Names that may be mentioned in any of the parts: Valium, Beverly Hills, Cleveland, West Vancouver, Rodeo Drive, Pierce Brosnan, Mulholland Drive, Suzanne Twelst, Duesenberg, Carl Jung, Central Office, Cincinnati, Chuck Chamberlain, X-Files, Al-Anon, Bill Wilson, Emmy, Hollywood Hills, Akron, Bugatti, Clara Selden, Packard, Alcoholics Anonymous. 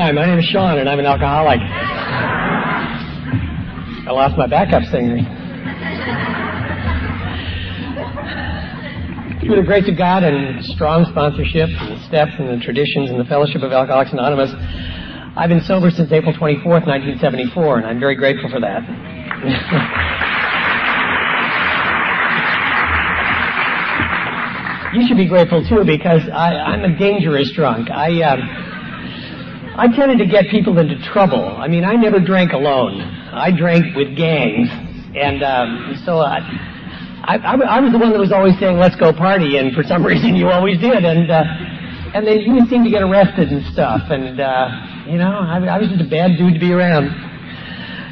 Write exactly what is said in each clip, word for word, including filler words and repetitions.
Hi, my name is Sean, and I'm an alcoholic. I lost my backup singer. Through the grace of God and strong sponsorship and the steps and the traditions and the fellowship of Alcoholics Anonymous, I've been sober since April twenty-fourth, nineteen seventy-four, and I'm very grateful for that. You should be grateful, too, because I, I'm a dangerous drunk. I uh, I tended to get people into trouble. I mean, I never drank alone. I drank with gangs. And um, so I, I, I was the one that was always saying, let's go party, and for some reason you always did. And uh, and they didn't seem to get arrested and stuff. And, uh, you know, I, I was just a bad dude to be around.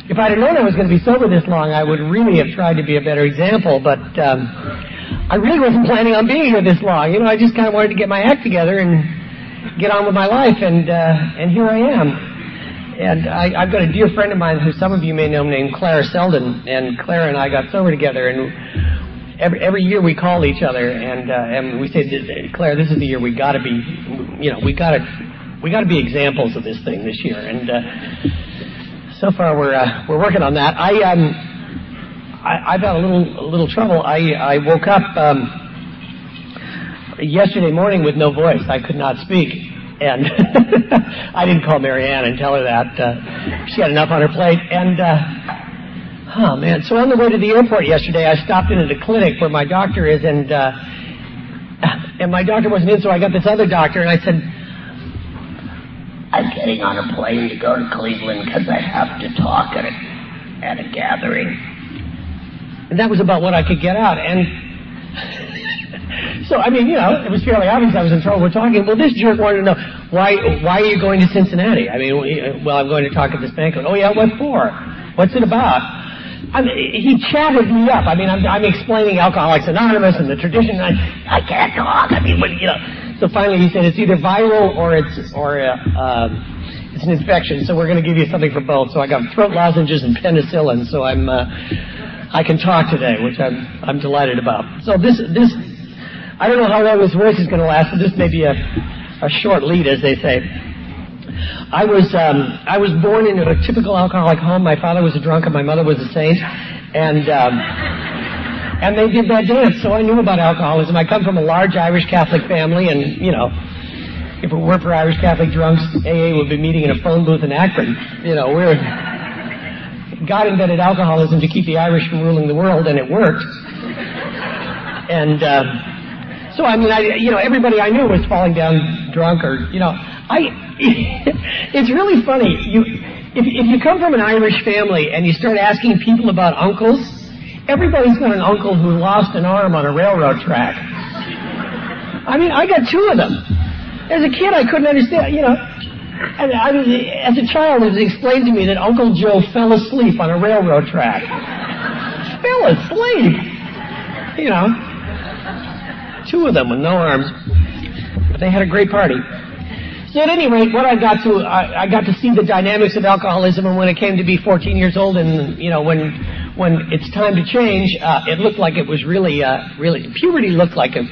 If I'd have known I was going to be sober this long, I would really have tried to be a better example, but... Um, I really wasn't planning on being here this long. You know, I just kind of wanted to get my act together and get on with my life, and uh, and here I am. And I, I've got a dear friend of mine who some of you may know named Clara Selden, and Clara and I got sober together, and every every year we call each other, and uh, and we say, Clara, this is the year we got to be, you know, we got to we got to be examples of this thing this year. And uh, so far we're uh, we're working on that. I um. I, I've had a little a little trouble. I, I woke up um, yesterday morning with no voice. I could not speak, and I didn't call Marianne and tell her that. Uh, she had enough on her plate. And uh, oh man! So on the way to the airport yesterday, I stopped into the clinic where my doctor is, and uh, and my doctor wasn't in, so I got this other doctor, and I said, I'm getting on a plane to go to Cleveland because I have to talk at a, at a gathering. And that was about what I could get out. And so, I mean, you know, it was fairly obvious I was in trouble. We're talking, well, this jerk wanted to know, why why are you going to Cincinnati? I mean, well, I'm going to talk at this banquet. Oh, yeah, what for? What's it about? I mean, he chatted me up. I mean, I'm, I'm explaining Alcoholics Anonymous and the tradition. And I, I can't talk. I mean, you know. So finally he said, it's either viral or it's, or, uh, um, it's an infection. So we're going to give you something for both. So I got throat lozenges and penicillin. So I'm, uh, I can talk today, which I'm I'm delighted about. So this this I don't know how long this voice is going to last. So this may be a a short lead, as they say. I was um, I was born into a typical alcoholic home. My father was a drunk and my mother was a saint, and um, and they did that dance. So I knew about alcoholism. I come from a large Irish Catholic family, and you know, if it weren't for Irish Catholic drunks, A A would be meeting in a phone booth in Akron. You know, we're God invented alcoholism to keep the Irish from ruling the world, and it worked. And uh, so, I mean, I, you know, everybody I knew was falling down drunk, or you know, I. It's really funny. You, if, if you come from an Irish family and you start asking people about uncles, everybody's got an uncle who lost an arm on a railroad track. I mean, I got two of them. As a kid, I couldn't understand, you know. And I was, as a child, it was explained to me that Uncle Joe fell asleep on a railroad track. Fell asleep! You know. Two of them with no arms. But they had a great party. So at any rate, what I got to, I, I got to see the dynamics of alcoholism, and when it came to be fourteen years old, and, you know, when, when it's time to change, uh, it looked like it was really, uh, really, puberty looked like a,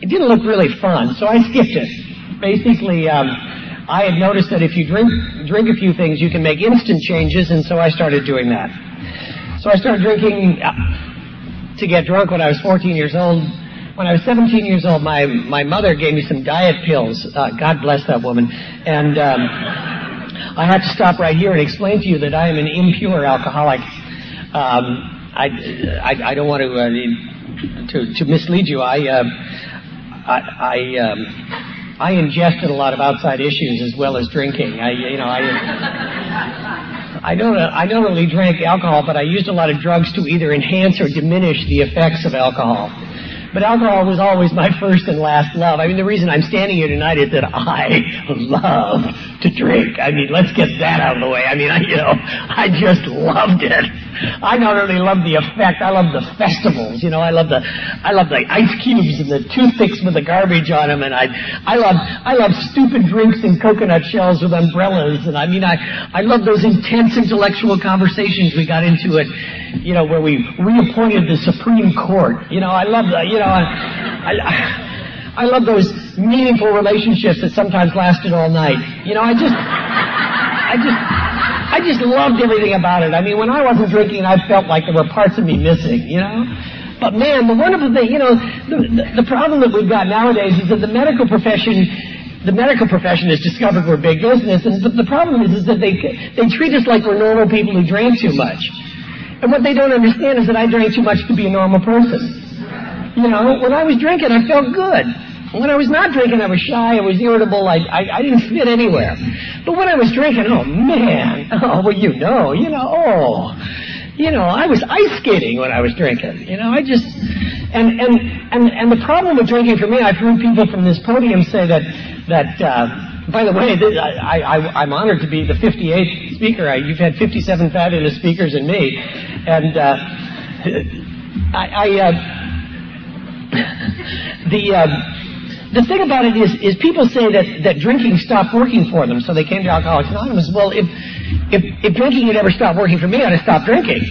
it didn't look really fun, so I skipped it. Basically, um, I had noticed that if you drink drink a few things, you can make instant changes, and so I started doing that. So I started drinking to get drunk when I was fourteen years old. When I was seventeen years old, my, my mother gave me some diet pills. Uh, God bless that woman. And um, I have to stop right here and explain to you that I am an impure alcoholic. Um, I, I, I don't want to, uh, to, to mislead you. I... Uh, I, I um, I ingested a lot of outside issues as well as drinking. I, you know, I, I don't, I don't really drink alcohol, but I used a lot of drugs to either enhance or diminish the effects of alcohol. But alcohol was always my first and last love. I mean, the reason I'm standing here tonight is that I love to drink. I mean, let's get that out of the way. I mean, I, you know, I just loved it. I not only love the effect, I love the festivals. You know, I love the, I love the ice cubes and the toothpicks with the garbage on them, and I, I love, I love stupid drinks and coconut shells with umbrellas. And I mean, I, I love those intense intellectual conversations we got into at, you know, where we reappointed the Supreme Court. You know, I love the, you know. I, I, I love those meaningful relationships that sometimes lasted all night. You know, I just, I just... I just loved everything about it. I mean, when I wasn't drinking, I felt like there were parts of me missing, you know? But, man, the wonderful thing, you know, the, the problem that we've got nowadays is that the medical profession, the medical profession has discovered we're big business, and the, the problem is, is that they they treat us like we're normal people who drank too much. And what they don't understand is that I drank too much to be a normal person. You know, when I was drinking, I felt good. When I was not drinking, I was shy, I was irritable, I, I I didn't fit anywhere. But when I was drinking, oh, man, oh, well, you know, you know, oh, you know, I was ice skating when I was drinking, you know, I just, and and, and, and the problem with drinking for me, I've heard people from this podium say that, that uh, by the way, this, I, I, I'm honored to be the fifty-eighth speaker. I, you've had fifty-seven fabulous speakers and me, and uh, I, I uh, the... Uh, The thing about it is, is people say that, that drinking stopped working for them, so they came to Alcoholics Anonymous. Well, if, if, if drinking had ever stopped working for me, I'd have stopped drinking.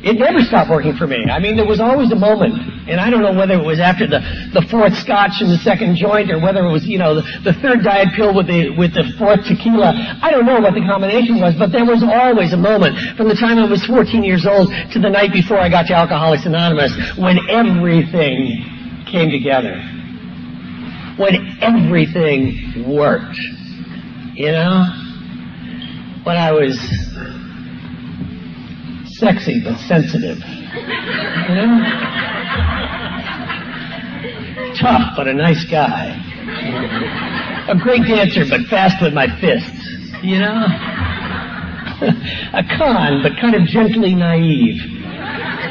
It never stopped working for me. I mean, there was always a moment, and I don't know whether it was after the, the fourth scotch and the second joint, or whether it was, you know, the, the third diet pill with the, with the fourth tequila. I don't know what the combination was, but there was always a moment from the time I was fourteen years old to the night before I got to Alcoholics Anonymous when everything came together. When everything worked, you know? When I was sexy but sensitive, you know? Tough but a nice guy. A great dancer but fast with my fists, you know? A con but kind of gently naive,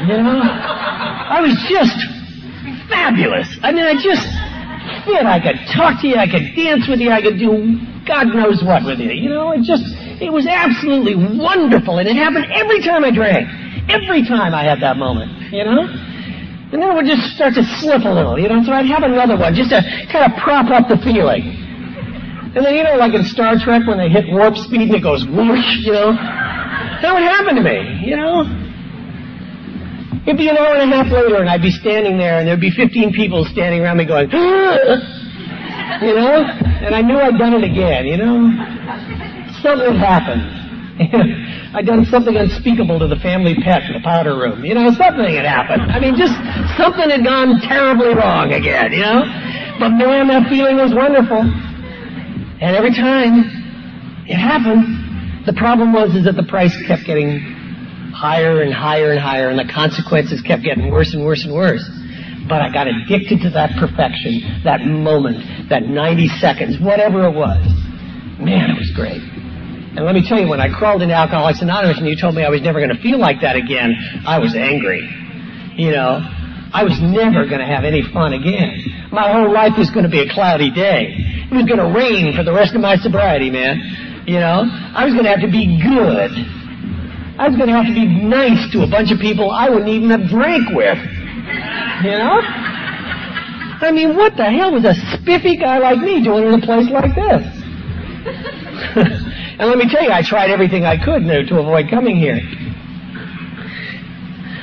you know? I was just fabulous. I mean, I just... I could talk to you, I could dance with you, I could do God knows what with you, you know, it just, it was absolutely wonderful, and it happened every time I drank, every time I had that moment, you know, and then it would just start to slip a little, you know, so I'd have another one, just to kind of prop up the feeling, and then, you know, like in Star Trek, when they hit warp speed and it goes whoosh, you know, that would happen to me, you know. It'd be an hour and a half later, and I'd be standing there, and there'd be fifteen people standing around me going, ah! You know? And I knew I'd done it again, you know? Something had happened. I'd done something unspeakable to the family pet in the powder room. You know, something had happened. I mean, just something had gone terribly wrong again, you know? But man, that feeling was wonderful. And every time it happened, the problem was is that the price kept getting higher and higher and higher, and the consequences kept getting worse and worse and worse. But I got addicted to that perfection, that moment, that ninety seconds, whatever it was. Man, it was great. And let me tell you, when I crawled into Alcoholics Anonymous and you told me I was never going to feel like that again, I was angry. You know, I was never going to have any fun again. My whole life was going to be a cloudy day. It was going to rain for the rest of my sobriety, man. You know, I was going to have to be good. I was going to have to be nice to a bunch of people I wouldn't even have drank with, you know? I mean, what the hell was a spiffy guy like me doing in a place like this? And let me tell you, I tried everything I could to avoid coming here.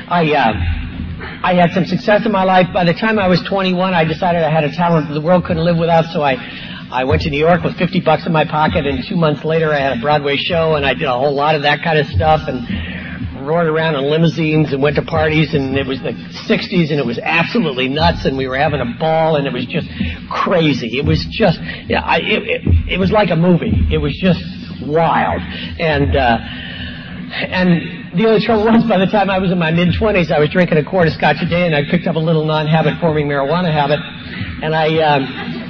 I, uh, I had some success in my life. By the time I was twenty-one, I decided I had a talent that the world couldn't live without, so I... I went to New York with fifty bucks in my pocket, and two months later I had a Broadway show, and I did a whole lot of that kind of stuff, and roared around in limousines and went to parties, and it was the sixties, and it was absolutely nuts, and we were having a ball, and it was just crazy. It was just, yeah, I, it, it, it was like a movie. It was just wild. And, uh, and the only trouble was, by the time I was in my mid-twenties, I was drinking a quart of scotch a day, and I picked up a little non-habit-forming marijuana habit, and I... Um,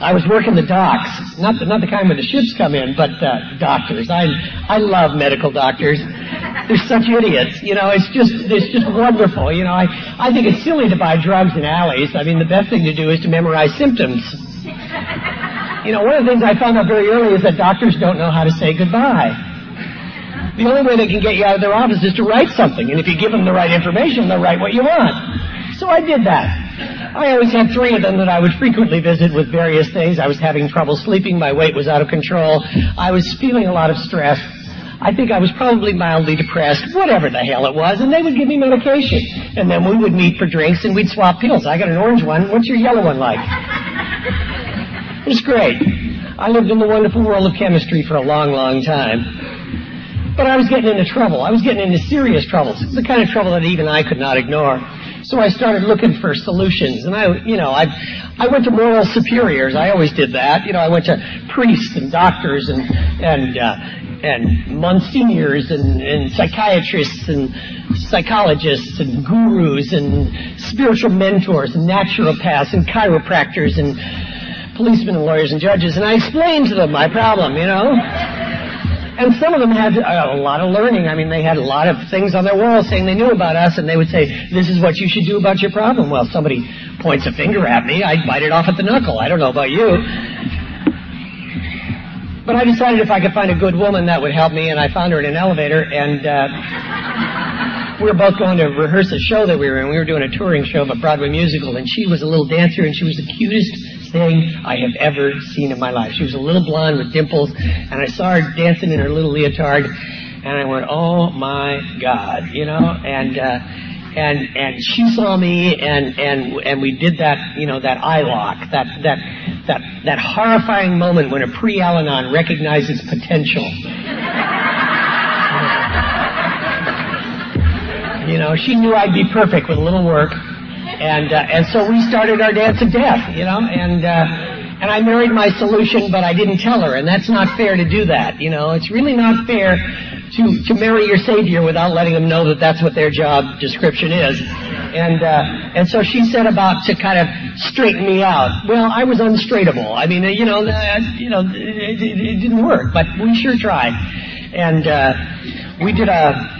I was working the docks, not the, not the kind where the ships come in, but uh, doctors. I I love medical doctors. They're such idiots, you know. It's just it's just wonderful, you know. I I think it's silly to buy drugs in alleys. I mean, the best thing to do is to memorize symptoms. You know, one of the things I found out very early is that doctors don't know how to say goodbye. The only way they can get you out of their office is to write something, and if you give them the right information, they'll write what you want. So I did that. I always had three of them that I would frequently visit with various things. I was having trouble sleeping. My weight was out of control. I was feeling a lot of stress. I think I was probably mildly depressed, whatever the hell it was, and they would give me medication. And then we would meet for drinks, and we'd swap pills. I got an orange one. What's your yellow one like? It was great. I lived in the wonderful world of chemistry for a long, long time. But I was getting into trouble. I was getting into serious troubles, the kind of trouble that even I could not ignore. So I started looking for solutions, and I, you know, I, I went to moral superiors. I always did that. You know, I went to priests and doctors and and uh, and monsignors and, and psychiatrists and psychologists and gurus and spiritual mentors and naturopaths and chiropractors and policemen and lawyers and judges, and I explained to them my problem, you know. And some of them had a lot of learning. I mean, they had a lot of things on their wall saying they knew about us, and they would say, this is what you should do about your problem. Well, somebody points a finger at me, I'd bite it off at the knuckle. I don't know about you. But I decided if I could find a good woman, that would help me, and I found her in an elevator, and uh, we were both going to rehearse a show that we were in. We were doing a touring show of a Broadway musical, and she was a little dancer, and she was the cutest thing I have ever seen in my life. She was a little blonde with dimples, and I saw her dancing in her little leotard, and I went, oh my God, you know, and uh, and and she saw me, and and and we did that, you know, that eye lock, that that that that horrifying moment when a pre-Al-Anon recognizes potential. You know, she knew I'd be perfect with a little work. And uh, and so we started our dance of death, you know, and uh, and I married my solution, but I didn't tell her, and that's not fair to do that, you know. It's really not fair to, to marry your savior without letting them know that that's what their job description is. And uh, and so she set about to kind of straighten me out. Well, I was unstraightable. I mean, you know, uh, you know, it, it, it didn't work, but we sure tried. And uh, we did a.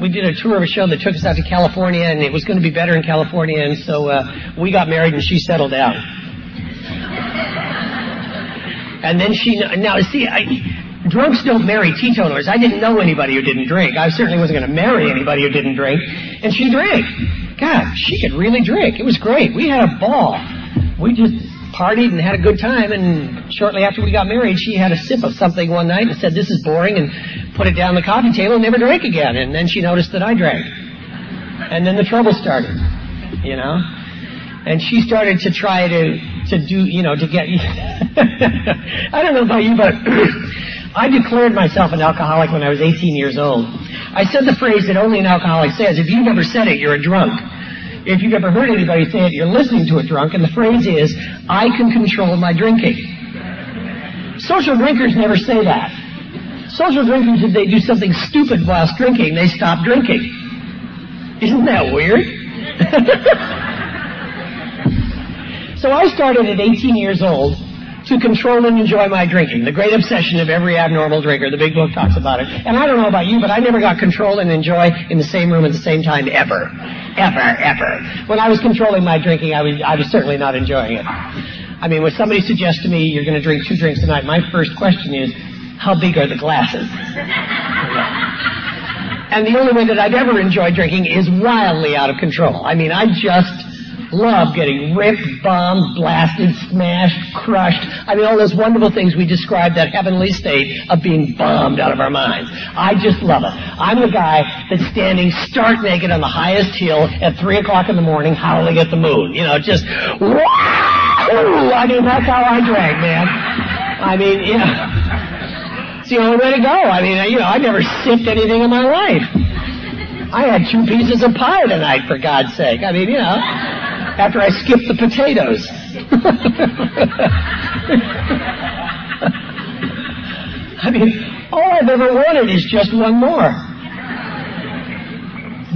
We did a tour of a show that took us out to California, and it was going to be better in California, and so uh, we got married, and she settled down. And then she... Now, see, I, drunks don't marry teetotalers. I didn't know anybody who didn't drink. I certainly wasn't going to marry anybody who didn't drink. And she drank. God, she could really drink. It was great. We had a ball. We just partied and had a good time, and shortly after we got married, she had a sip of something one night and said, this is boring, and put it down the coffee table and never drank again. And then she noticed that I drank. And then the trouble started, you know. And she started to try to, to do, you know, to get... I don't know about you, but I declared myself an alcoholic when I was eighteen years old. I said the phrase that only an alcoholic says. If you've never said it, you're a drunk. If you've ever heard anybody say it, you're listening to a drunk. And the phrase is, I can control my drinking. Social drinkers never say that. Social drinkers, if they do something stupid whilst drinking, they stop drinking. Isn't that weird? So I started at eighteen years old to control and enjoy my drinking, the great obsession of every abnormal drinker. The big book talks about it. And I don't know about you, but I never got control and enjoy in the same room at the same time ever. Ever, ever. When I was controlling my drinking, I was, I was certainly not enjoying it. I mean, when somebody suggests to me, you're going to drink two drinks tonight, my first question is, how big are the glasses? And the only way that I'd ever enjoy drinking is wildly out of control. I mean, I just love getting ripped, bombed, blasted, smashed, crushed. I mean, all those wonderful things we describe, that heavenly state of being bombed out of our minds. I just love it. I'm the guy that's standing stark naked on the highest hill at three o'clock in the morning howling at the moon. You know, just, whoa! I mean, that's how I drank, man. I mean, you know. It's the only way to go. I mean, you know, I never sipped anything in my life. I had two pieces of pie tonight, for God's sake. I mean, you know, after I skipped the potatoes. I mean, all I've ever wanted is just one more.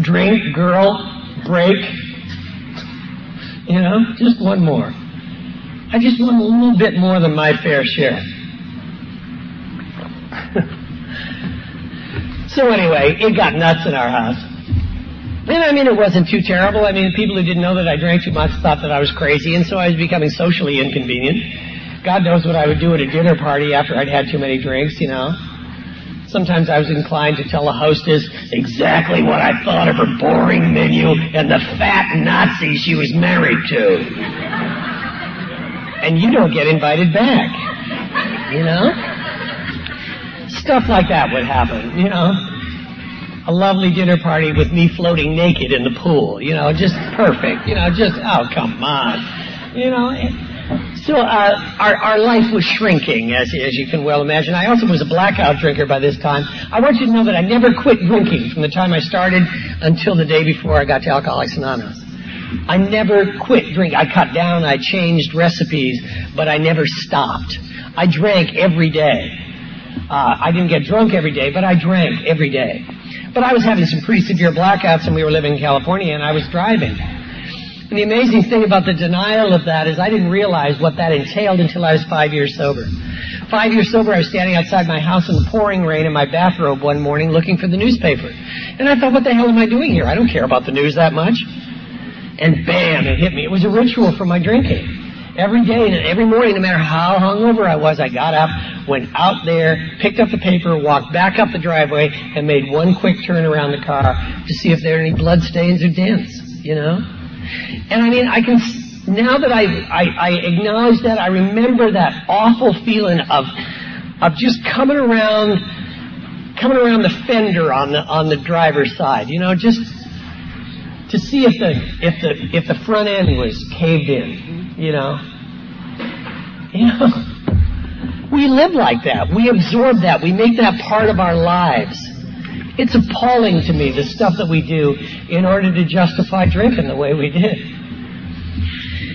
Drink, girl, break. You know, just one more. I just want a little bit more than my fair share. So anyway, it got nuts in our house. And I mean, it wasn't too terrible. I mean, people who didn't know that I drank too much thought that I was crazy, and so I was becoming socially inconvenient. God knows what I would do at a dinner party after I'd had too many drinks, you know. Sometimes I was inclined to tell a hostess exactly what I thought of her boring menu and the fat Nazi she was married to. And you don't get invited back, you know. Stuff like that would happen, you know. A lovely dinner party with me floating naked in the pool, you know, just perfect, you know, just, oh, come on, you know. So uh, our, our life was shrinking, as, as you can well imagine. I also was a blackout drinker by this time. I want you to know that I never quit drinking from the time I started until the day before I got to Alcoholics Anonymous. I never quit drinking. I cut down, I changed recipes, but I never stopped. I drank every day. Uh, I didn't get drunk every day, but I drank every day. But I was having some pretty severe blackouts, and we were living in California, and I was driving. And the amazing thing about the denial of that is I didn't realize what that entailed until I was five years sober. Five years sober, I was standing outside my house in the pouring rain in my bathrobe one morning looking for the newspaper. And I thought, what the hell am I doing here? I don't care about the news that much. And bam, it hit me. It was a ritual for my drinking. Every day and every morning, no matter how hungover I was, I got up, went out there, picked up the paper, walked back up the driveway, and made one quick turn around the car to see if there were any bloodstains or dents, you know? And I mean, I can, now that I, I, I acknowledge that, I remember that awful feeling of, of just coming around, coming around the fender on the, on the driver's side, you know, just to see if the, if the, if the front end was caved in, you know. You know, we live like that. We absorb that. We make that part of our lives. It's appalling to me, the stuff that we do in order to justify drinking the way we did.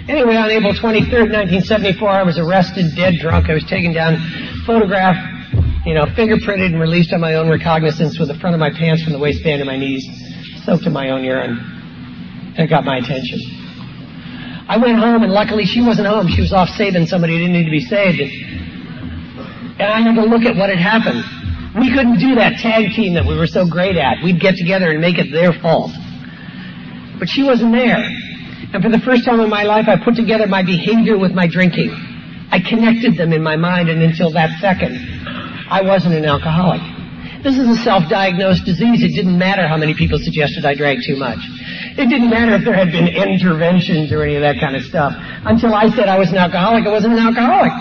Anyway, on April twenty-third, nineteen seventy-four, I was arrested, dead drunk. I was taken down, photographed, you know, fingerprinted and released on my own recognizance with the front of my pants from the waistband to my knees, soaked in my own urine. That got my attention. I went home, and luckily she wasn't home. She was off saving somebody who didn't need to be saved. And I had to look at what had happened. We couldn't do that tag team that we were so great at. We'd get together and make it their fault. But she wasn't there. And for the first time in my life, I put together my behavior with my drinking. I connected them in my mind, and until that second, I wasn't an alcoholic. This is a self-diagnosed disease. It didn't matter how many people suggested I drank too much. It didn't matter if there had been interventions or any of that kind of stuff. Until I said I was an alcoholic, I wasn't an alcoholic.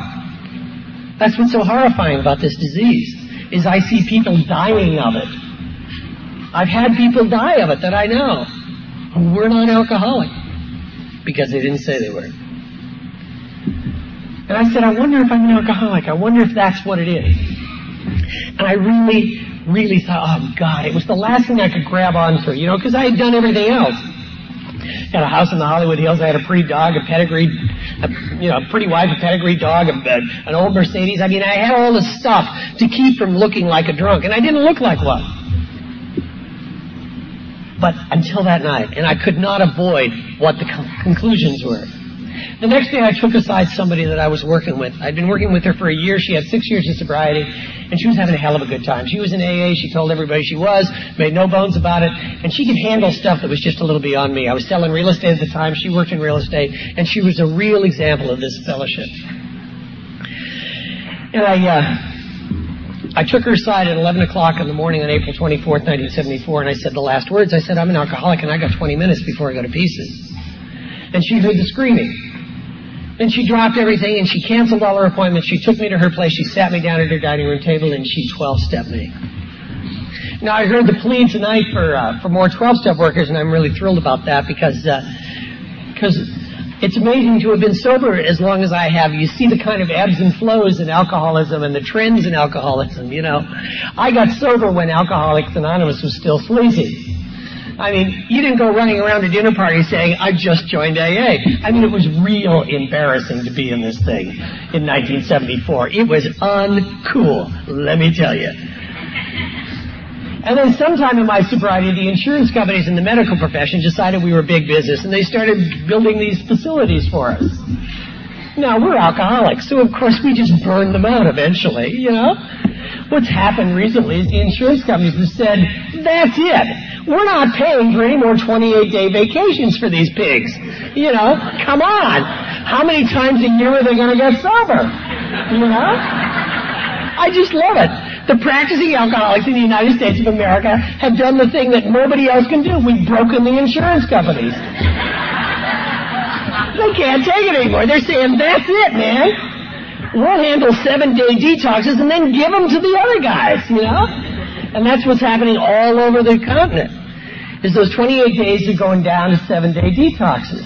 That's what's so horrifying about this disease. Is I see people dying of it. I've had people die of it that I know who were not alcoholic because they didn't say they were. And I said, I wonder if I'm an alcoholic. I wonder if that's what it is. And I really, really thought, oh, God, it was the last thing I could grab onto, you know, because I had done everything else. Had a house in the Hollywood Hills. I had a pretty dog, a pedigree, a, you know, a pretty wife, a pedigree dog, a, a, an old Mercedes. I mean, I had all this stuff to keep from looking like a drunk, and I didn't look like one. But until that night, and I could not avoid what the con- conclusions were. The next day, I took aside somebody that I was working with. I'd been working with her for a year. She had six years of sobriety, and she was having a hell of a good time. She was in A A. She told everybody she was, made no bones about it, and she could handle stuff that was just a little beyond me. I was selling real estate at the time. She worked in real estate, and she was a real example of this fellowship. And I, uh, I took her aside at eleven o'clock in the morning on April twenty-fourth, nineteen seventy-four, and I said the last words. I said, I'm an alcoholic, and I got twenty minutes before I go to pieces. And she heard the screaming. Then she dropped everything, and she canceled all her appointments. She took me to her place. She sat me down at her dining room table, and she twelve-stepped me. Now, I heard the plea tonight for uh, for more twelve-step workers, and I'm really thrilled about that because because uh, it's amazing to have been sober as long as I have. You see the kind of ebbs and flows in alcoholism and the trends in alcoholism, you know. I got sober when Alcoholics Anonymous was still sleazy. I mean, you didn't go running around a dinner party saying, I just joined A A. I mean, it was real embarrassing to be in this thing in nineteen seventy-four. It was uncool, let me tell you. And then sometime in my sobriety, the insurance companies and the medical profession decided we were big business, and they started building these facilities for us. Now, we're alcoholics, so of course we just burned them out eventually, you know? What's happened recently is the insurance companies have said, that's it. We're not paying for any more twenty-eight day vacations for these pigs. You know, come on. How many times a year are they going to get sober? You know? I just love it. The practicing alcoholics in the United States of America have done the thing that nobody else can do. We've broken the insurance companies. They can't take it anymore. They're saying, that's it, man. We'll handle seven-day detoxes and then give them to the other guys, you know? And that's what's happening all over the continent, is those twenty-eight days are going down to seven-day detoxes.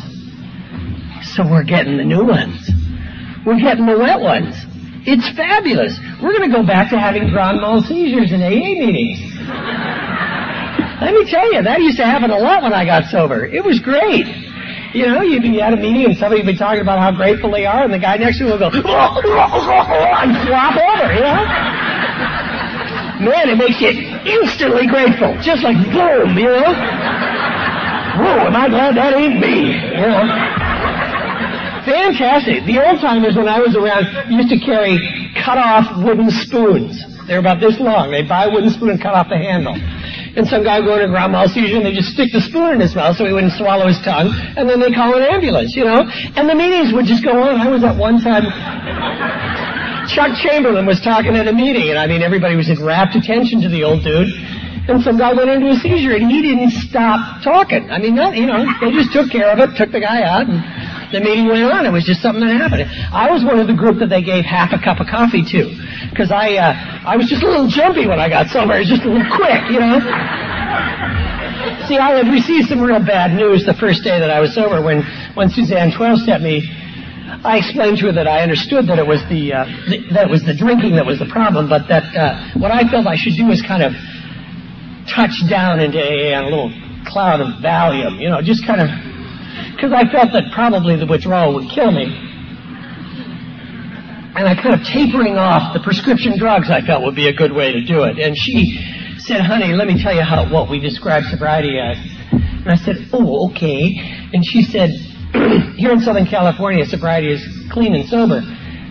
So we're getting the new ones. We're getting the wet ones. It's fabulous. We're going to go back to having grand mal seizures in A A meetings. Let me tell you, that used to happen a lot when I got sober. It was great. You know, you'd be at a meeting and somebody would be talking about how grateful they are, and the guy next to him would go, and flop over, you know? Man, it makes you instantly grateful. Just like, boom, you know? Whoa, am I glad that ain't me, you know? Fantastic. The old-timers, when I was around, used to carry cut-off wooden spoons. They're about this long. They'd buy a wooden spoon and cut off the handle. And some guy would go to grand mal seizure, and they just stick the spoon in his mouth so he wouldn't swallow his tongue, and then they call an ambulance, you know? And the meetings would just go on. I was at one time... Chuck Chamberlain was talking at a meeting, and I mean, everybody was in rapt attention to the old dude, and some guy went into a seizure, and he didn't stop talking. I mean, not, you know, they just took care of it, took the guy out, and the meeting went on. It was just something that happened. I was one of the group that they gave half a cup of coffee to, because I, uh, I was just a little jumpy when I got sober. It was just a little quick, you know. See, I had received some real bad news the first day that I was sober when, when Suzanne Twelst sent me. I explained to her that I understood that it was the, uh, the that it was the drinking that was the problem, but that uh, what I felt I should do was kind of touch down into A A on a little cloud of Valium, you know, just kind of, because I felt that probably the withdrawal would kill me, and I kind of tapering off the prescription drugs I felt would be a good way to do it. And she said, "Honey, let me tell you how what we describe sobriety as." And I said, "Oh, okay." And she said, "Here in Southern California, sobriety is clean and sober."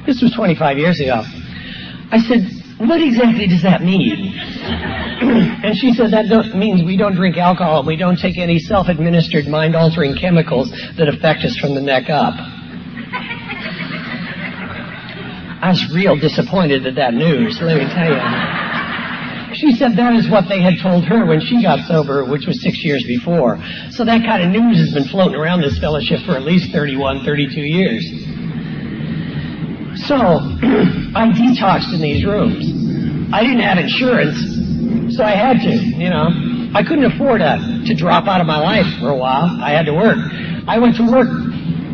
This was twenty-five years ago. I said, "What exactly does that mean?" And she said, "That don't, means we don't drink alcohol, and we don't take any self-administered mind-altering chemicals that affect us from the neck up." I was real disappointed at that news, let me tell you. She said that is what they had told her when she got sober, which was six years before. So that kind of news has been floating around this fellowship for at least thirty-one, thirty-two years. So I detoxed in these rooms. I didn't have insurance, so I had to, you know. I couldn't afford a, to drop out of my life for a while. I had to work. I went to work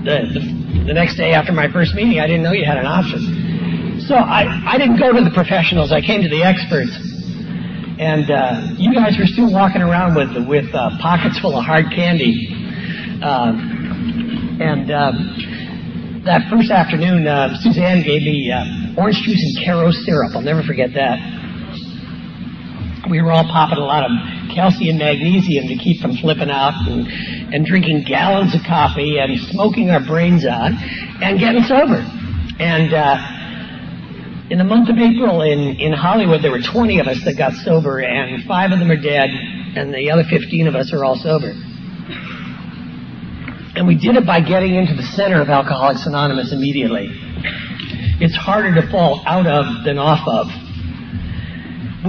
the, the, the next day after my first meeting. I didn't know you had an option. So I, I didn't go to the professionals. I came to the experts. And uh, you guys were still walking around with with uh, pockets full of hard candy. Uh, and um, that first afternoon, uh, Suzanne gave me uh, orange juice and Caro syrup. I'll never forget that. We were all popping a lot of calcium magnesium to keep from flipping out, and, and drinking gallons of coffee and smoking our brains out and getting sober. And... Uh, In the month of April in, in Hollywood, there were twenty of us that got sober, and five of them are dead, and the other fifteen of us are all sober. And we did it by getting into the center of Alcoholics Anonymous immediately. It's harder to fall out of than off of.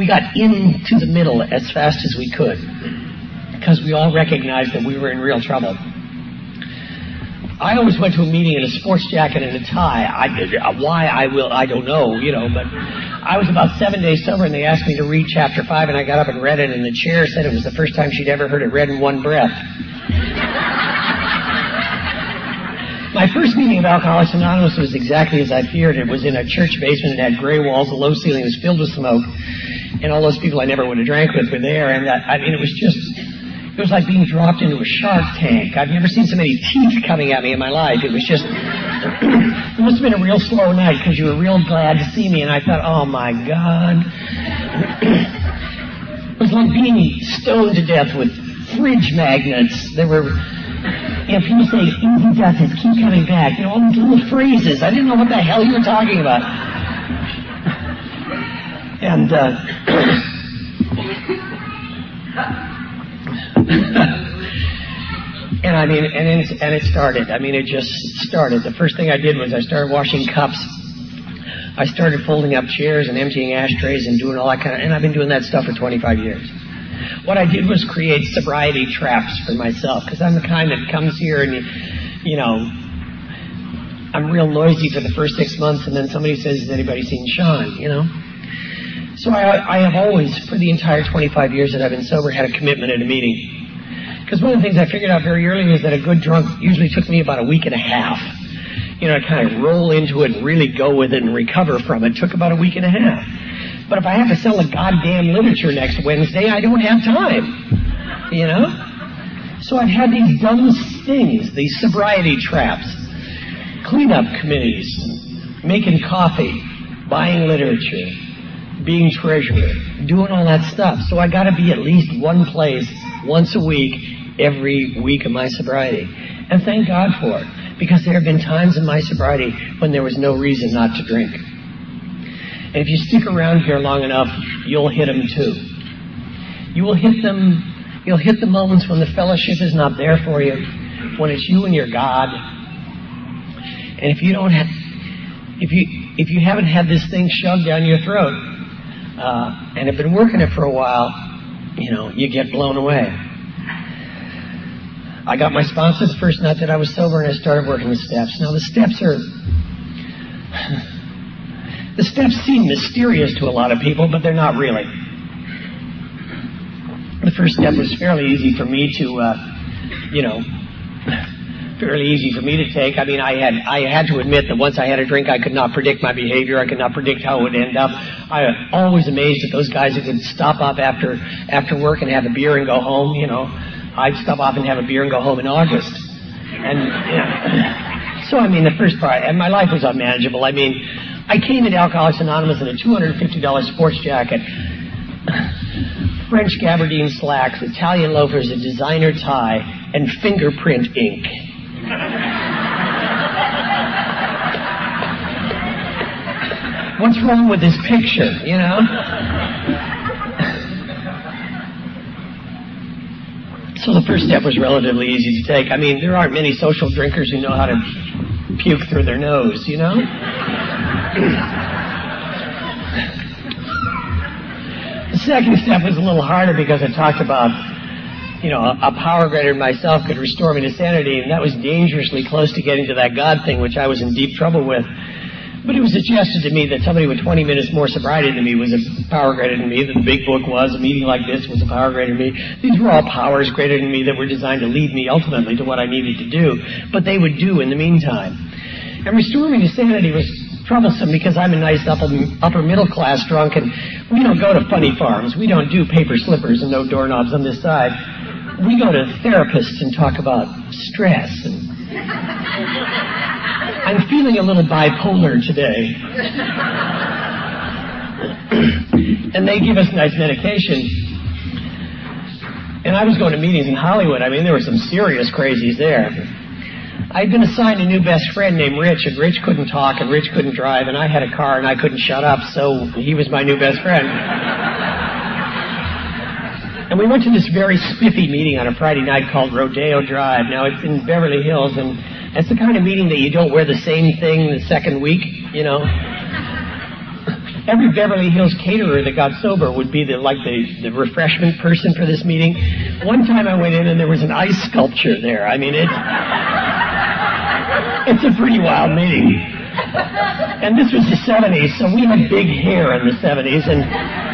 We got into the middle as fast as we could, because we all recognized that we were in real trouble. I always went to a meeting in a sports jacket and a tie. I, why I will, I don't know, you know, but I was about seven days sober, and they asked me to read chapter five, and I got up and read it, and the chair said it was the first time she'd ever heard it read in one breath. My first meeting of Alcoholics Anonymous was exactly as I feared. It was in a church basement. It had gray walls, a low ceiling, it was filled with smoke, and all those people I never would have drank with were there, and that, I mean, it was just... It was like being dropped into a shark tank. I've never seen so many teeth coming at me in my life. It was just, it must have been a real slow night, because you were real glad to see me, and I thought, oh, my God. It was like being stoned to death with fridge magnets. There were, you know, people saying, easy does it, keep coming back. You know, all these little phrases. I didn't know what the hell you were talking about. And, uh... and I mean, and it, and it started. I mean, it just started. The first thing I did was I started washing cups. I started folding up chairs and emptying ashtrays and doing all that kind of. And I've been doing that stuff for twenty-five years. What I did was create sobriety traps for myself, because I'm the kind that comes here and, you, you know, I'm real noisy for the first six months, and then somebody says, "Has anybody seen Sean?" You know. So I, I have always, for the entire twenty-five years that I've been sober, had a commitment at a meeting. Because one of the things I figured out very early was that a good drunk usually took me about a week and a half. you know, to kind of roll into it and really go with it and recover from it. It took about a week and a half. But if I have to sell a goddamn literature next Wednesday, I don't have time, you know? So I've had these dumb stings, these sobriety traps, cleanup committees, making coffee, buying literature, being treasurer, doing all that stuff. So I got to be at least one place once a week, every week of my sobriety. And thank God for it, because there have been times in my sobriety when there was no reason not to drink. And if you stick around here long enough, you'll hit them too. You will hit them, you'll hit the moments when the fellowship is not there for you, when it's you and your God. And if you don't have, if you, if you haven't had this thing shoved down your throat, uh, and have been working it for a while, you know, you get blown away. I got my sponsors first night that I was sober, and I started working the steps. Now, the steps are, the steps seem mysterious to a lot of people, but they're not really. The first step was fairly easy for me to, uh, you know, fairly easy for me to take. I mean, I had I had to admit that once I had a drink, I could not predict my behavior. I could not predict how it would end up. I was always amazed at those guys who could stop off after after work and have a beer and go home. You know, I'd stop off and have a beer and go home in August. And you know, so, I mean, the first part, and my life was unmanageable. I mean, I came into Alcoholics Anonymous in a two hundred fifty dollars sports jacket, French gabardine slacks, Italian loafers, a designer tie, and fingerprint ink. What's wrong with this picture, you know? So the first step was relatively easy to take. I mean, there aren't many social drinkers who know how to puke through their nose, you know? The second step was a little harder because it talked about, you know, a power greater than myself could restore me to sanity, and that was dangerously close to getting to that God thing, which I was in deep trouble with. But it was suggested to me that somebody with twenty minutes more sobriety than me was a power greater than me, that the big book was, a meeting like this was a power greater than me. These were all powers greater than me that were designed to lead me ultimately to what I needed to do, but they would do in the meantime. And restore me to sanity was troublesome because I'm a nice upper, upper middle class drunk, and we don't go to funny farms. We don't do paper slippers and no doorknobs on this side. We go to therapists and talk about stress. And I'm feeling a little bipolar today. And they give us nice medication. And I was going to meetings in Hollywood. I mean, there were some serious crazies there. I'd been assigned a new best friend named Rich, and Rich couldn't talk, and Rich couldn't drive, and I had a car, and I couldn't shut up, so he was my new best friend. And we went to this very spiffy meeting on a Friday night called Rodeo Drive. Now, it's in Beverly Hills, and it's the kind of meeting that you don't wear the same thing the second week, you know. Every Beverly Hills caterer that got sober would be the, like the, the refreshment person for this meeting. One time I went in, and there was an ice sculpture there. I mean, it's, it's a pretty wild meeting. And this was the seventies, so we had big hair in the seventies, and...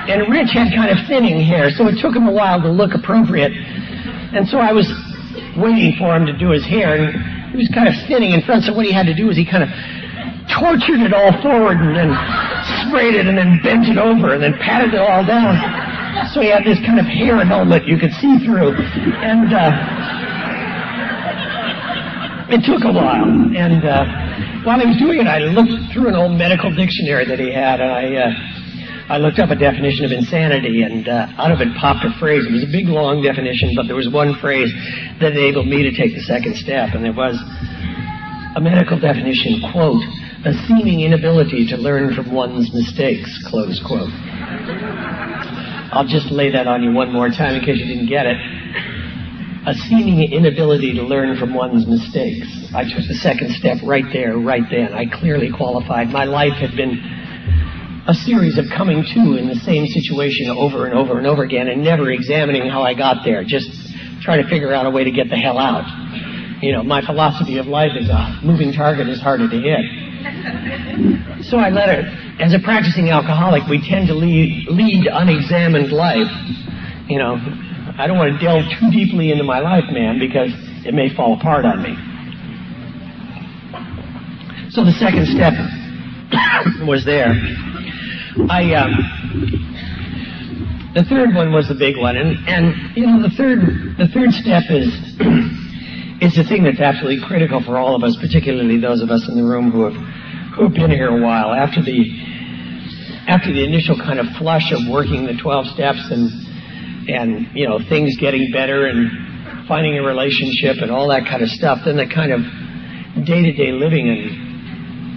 And Rich had kind of thinning hair, so it took him a while to look appropriate. And so I was waiting for him to do his hair, and he was kind of thinning in front, so what he had to do was he kind of tortured it all forward and then sprayed it and then bent it over and then patted it all down. So he had this kind of hair helmet you could see through. And uh, it took a while. And uh, while he was doing it, I looked through an old medical dictionary that he had, and I... Uh, I looked up a definition of insanity, and uh, out of it popped a phrase. It was a big, long definition, but there was one phrase that enabled me to take the second step, and it was a medical definition, quote, a seeming inability to learn from one's mistakes, close quote. I'll just lay that on you one more time in case you didn't get it. A seeming inability to learn from one's mistakes. I took the second step right there, right then. I clearly qualified. My life had been a series of coming to in the same situation over and over and over again and never examining how I got there, just trying to figure out a way to get the hell out. You know, my philosophy of life is a moving target is harder to hit. So I let it, as a practicing alcoholic, we tend to lead, lead unexamined life. You know, I don't want to delve too deeply into my life, man, because it may fall apart on me. So the second step was there. I, um, the third one was the big one. And, and you know, the third, the third step is, is the thing that's absolutely critical for all of us, particularly those of us in the room who have, who have been here a while. After the, after the initial kind of flush of working the twelve steps and, and, you know, things getting better and finding a relationship and all that kind of stuff, then the kind of day-to-day living and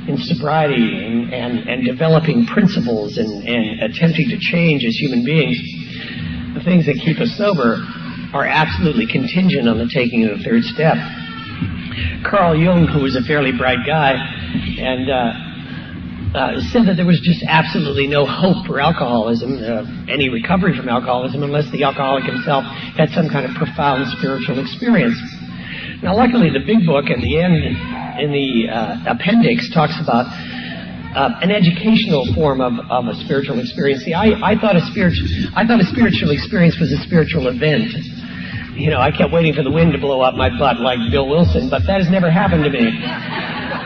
in sobriety and, and, and developing principles and, and attempting to change as human beings, the things that keep us sober are absolutely contingent on the taking of the third step. Carl Jung, who was a fairly bright guy, and uh, uh, said that there was just absolutely no hope for alcoholism, uh, any recovery from alcoholism, unless the alcoholic himself had some kind of profound spiritual experience. Now, luckily, the big book at the end, in the uh, appendix, talks about uh, an educational form of, of a spiritual experience. See, I, I thought a spiritual, I thought a spiritual experience was a spiritual event. You know, I kept waiting for the wind to blow up my butt like Bill Wilson, but that has never happened to me.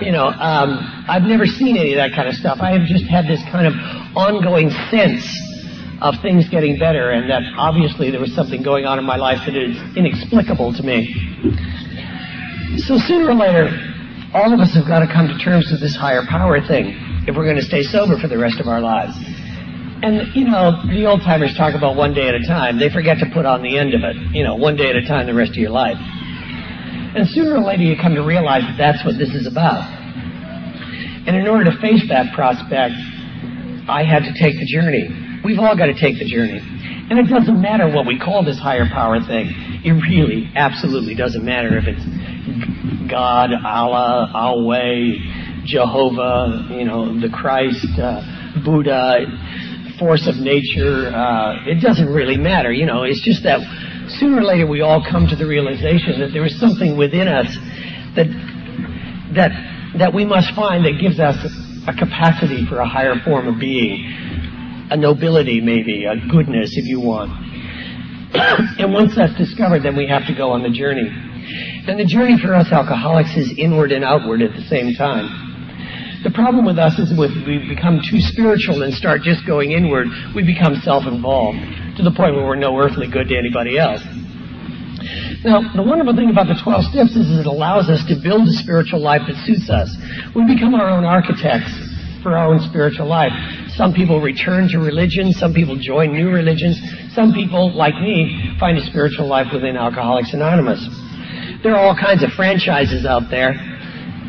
You know, um, I've never seen any of that kind of stuff. I have just had this kind of ongoing sense of things getting better, and that obviously there was something going on in my life that is inexplicable to me. So sooner or later, all of us have got to come to terms with this higher power thing if we're going to stay sober for the rest of our lives. And, you know, the old-timers talk about one day at a time. They forget to put on the end of it. You know, one day at a time the rest of your life. And sooner or later you come to realize that that's what this is about. And in order to face that prospect, I had to take the journey. We've all got to take the journey. And it doesn't matter what we call this higher power thing. It really, absolutely doesn't matter if it's God, Allah, Alway, Jehovah, you know, the Christ, uh, Buddha, force of nature. Uh, it doesn't really matter. You know, it's just that sooner or later we all come to the realization that there is something within us that, that, that we must find that gives us a capacity for a higher form of being. A nobility, maybe, a goodness, if you want. And once that's discovered, then we have to go on the journey. And the journey for us alcoholics is inward and outward at the same time. The problem with us is when we become too spiritual and start just going inward, we become self-involved to the point where we're no earthly good to anybody else. Now, the wonderful thing about the twelve steps is it allows us to build a spiritual life that suits us. We become our own architects for our own spiritual life. Some people return to religion. Some people join new religions. Some people, like me, find a spiritual life within Alcoholics Anonymous. There are all kinds of franchises out there.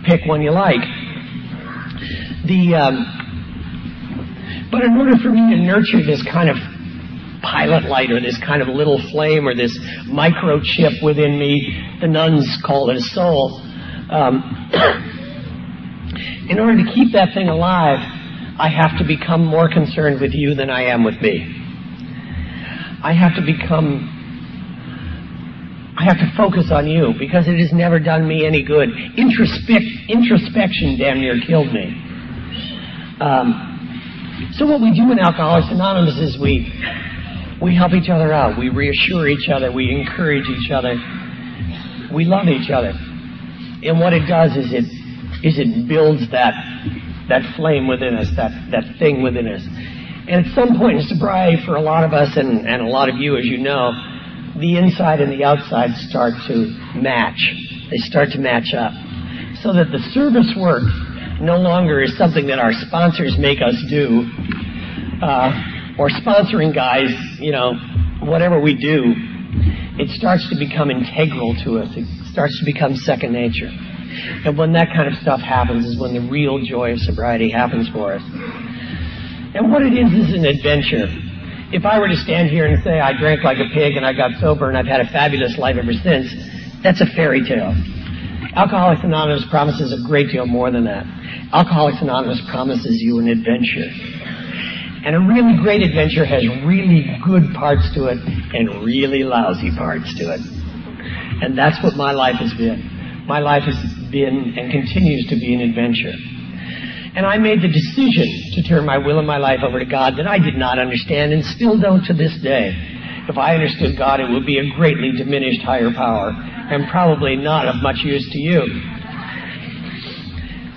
Pick one you like. The, um, but in order for me to nurture this kind of pilot light or this kind of little flame or this microchip within me, the nuns call it a soul, um, in order to keep that thing alive, I have to become more concerned with you than I am with me. I have to become... I have to focus on you, because it has never done me any good. Introspect, introspection damn near killed me. Um, so what we do in Alcoholics Anonymous is we, we help each other out. We reassure each other. We encourage each other. We love each other. And what it does is it is it builds that that flame within us, that, that thing within us. And at some point in sobriety, for a lot of us, and, and a lot of you, as you know, the inside and the outside start to match. They start to match up. So that the service work no longer is something that our sponsors make us do, uh, or sponsoring guys, you know, whatever we do, it starts to become integral to us. It starts to become second nature. And when that kind of stuff happens is when the real joy of sobriety happens for us. And what it is is an adventure. If I were to stand here and say I drank like a pig and I got sober and I've had a fabulous life ever since, that's a fairy tale. Alcoholics Anonymous promises a great deal more than that. Alcoholics Anonymous promises you an adventure. And a really great adventure has really good parts to it and really lousy parts to it. And that's what my life has been. My life has been and continues to be an adventure. And I made the decision to turn my will and my life over to God that I did not understand and still don't to this day. If I understood God, it would be a greatly diminished higher power and probably not of much use to you.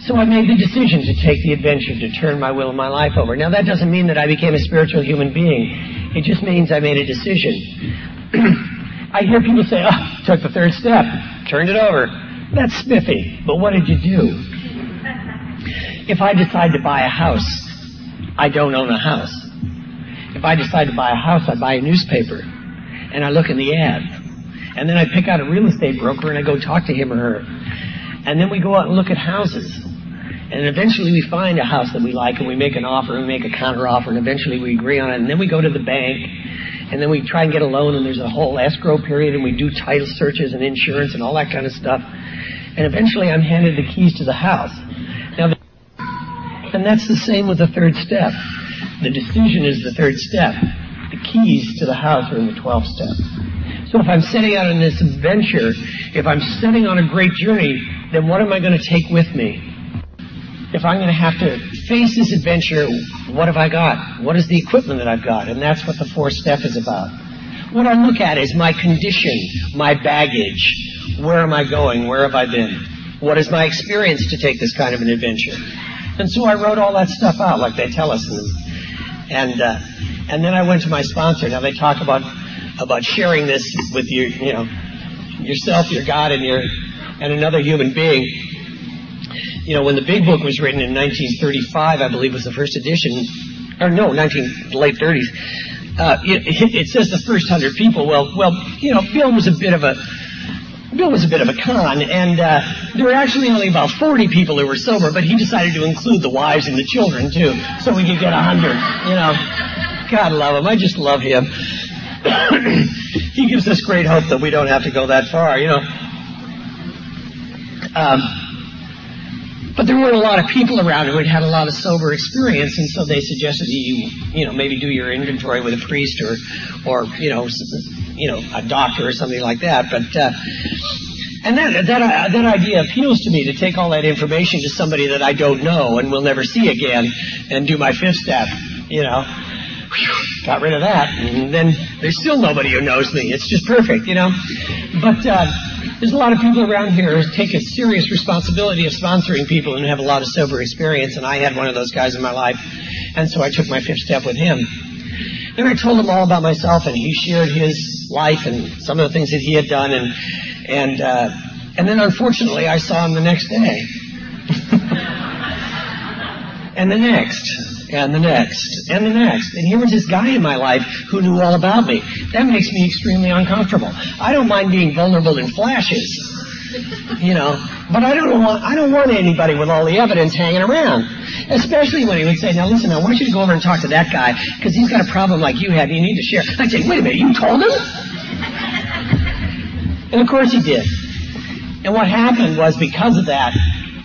So I made the decision to take the adventure, to turn my will and my life over. Now, that doesn't mean that I became a spiritual human being. It just means I made a decision. I hear people say, oh, took the third step, turned it over. That's spiffy, but what did you do? If I decide to buy a house, I don't own a house. If I decide to buy a house, I buy a newspaper, and I look in the ad. And then I pick out a real estate broker, and I go talk to him or her. And then we go out and look at houses. And eventually we find a house that we like, and we make an offer, and we make a counteroffer, and eventually we agree on it. And then we go to the bank, and then we try and get a loan, and there's a whole escrow period, and we do title searches and insurance and all that kind of stuff. And eventually I'm handed the keys to the house. Now, and that's the same with the third step. The decision is the third step. The keys to the house are in the twelfth step. So if I'm setting out on this adventure, if I'm setting on a great journey, then what am I going to take with me? If I'm going to have to face this adventure, what have I got? What is the equipment that I've got? And that's what the fourth step is about. What I look at is my condition, my baggage. Where am I going? Where have I been? What is my experience to take this kind of an adventure? And so I wrote all that stuff out like they tell us. And uh, and then I went to my sponsor. Now they talk about about sharing this with your, you know, yourself, your God, and your and another human being. You know, when the Big Book was written in nineteen thirty-five, I believe was the first edition, or no, nineteen late thirties. Uh, it, it says the first hundred people. Well, well, you know, Bill was a bit of a Bill was a bit of a con, and uh, there were actually only about forty people who were sober, but he decided to include the wives and the children, too, so we could get one hundred, you know. God love him. I just love him. He gives us great hope that we don't have to go that far, you know. Um, but there weren't a lot of people around who had had a lot of sober experience, and so they suggested you, you know, maybe do your inventory with a priest or, or you know, you know, a doctor or something like that. But uh, and that that uh, that idea appeals to me, to take all that information to somebody that I don't know and will never see again, and do my fifth step. You know, whew, got rid of that, and then there's still nobody who knows me. It's just perfect, you know. But uh, there's a lot of people around here who take a serious responsibility of sponsoring people and have a lot of sober experience, and I had one of those guys in my life, and so I took my fifth step with him. And I told him all about myself, and he shared his life and some of the things that he had done, and and uh, and then unfortunately I saw him the next day, and the next, and the next, and the next, and here was this guy in my life who knew all about me. That makes me extremely uncomfortable. I don't mind being vulnerable in flashes, you know, but I don't want I don't want anybody with all the evidence hanging around, especially when he would say, now listen, I want you to go over and talk to that guy because he's got a problem like you have, you need to share. I'd say, wait a minute, you told him? And of course he did. And what happened was, because of that,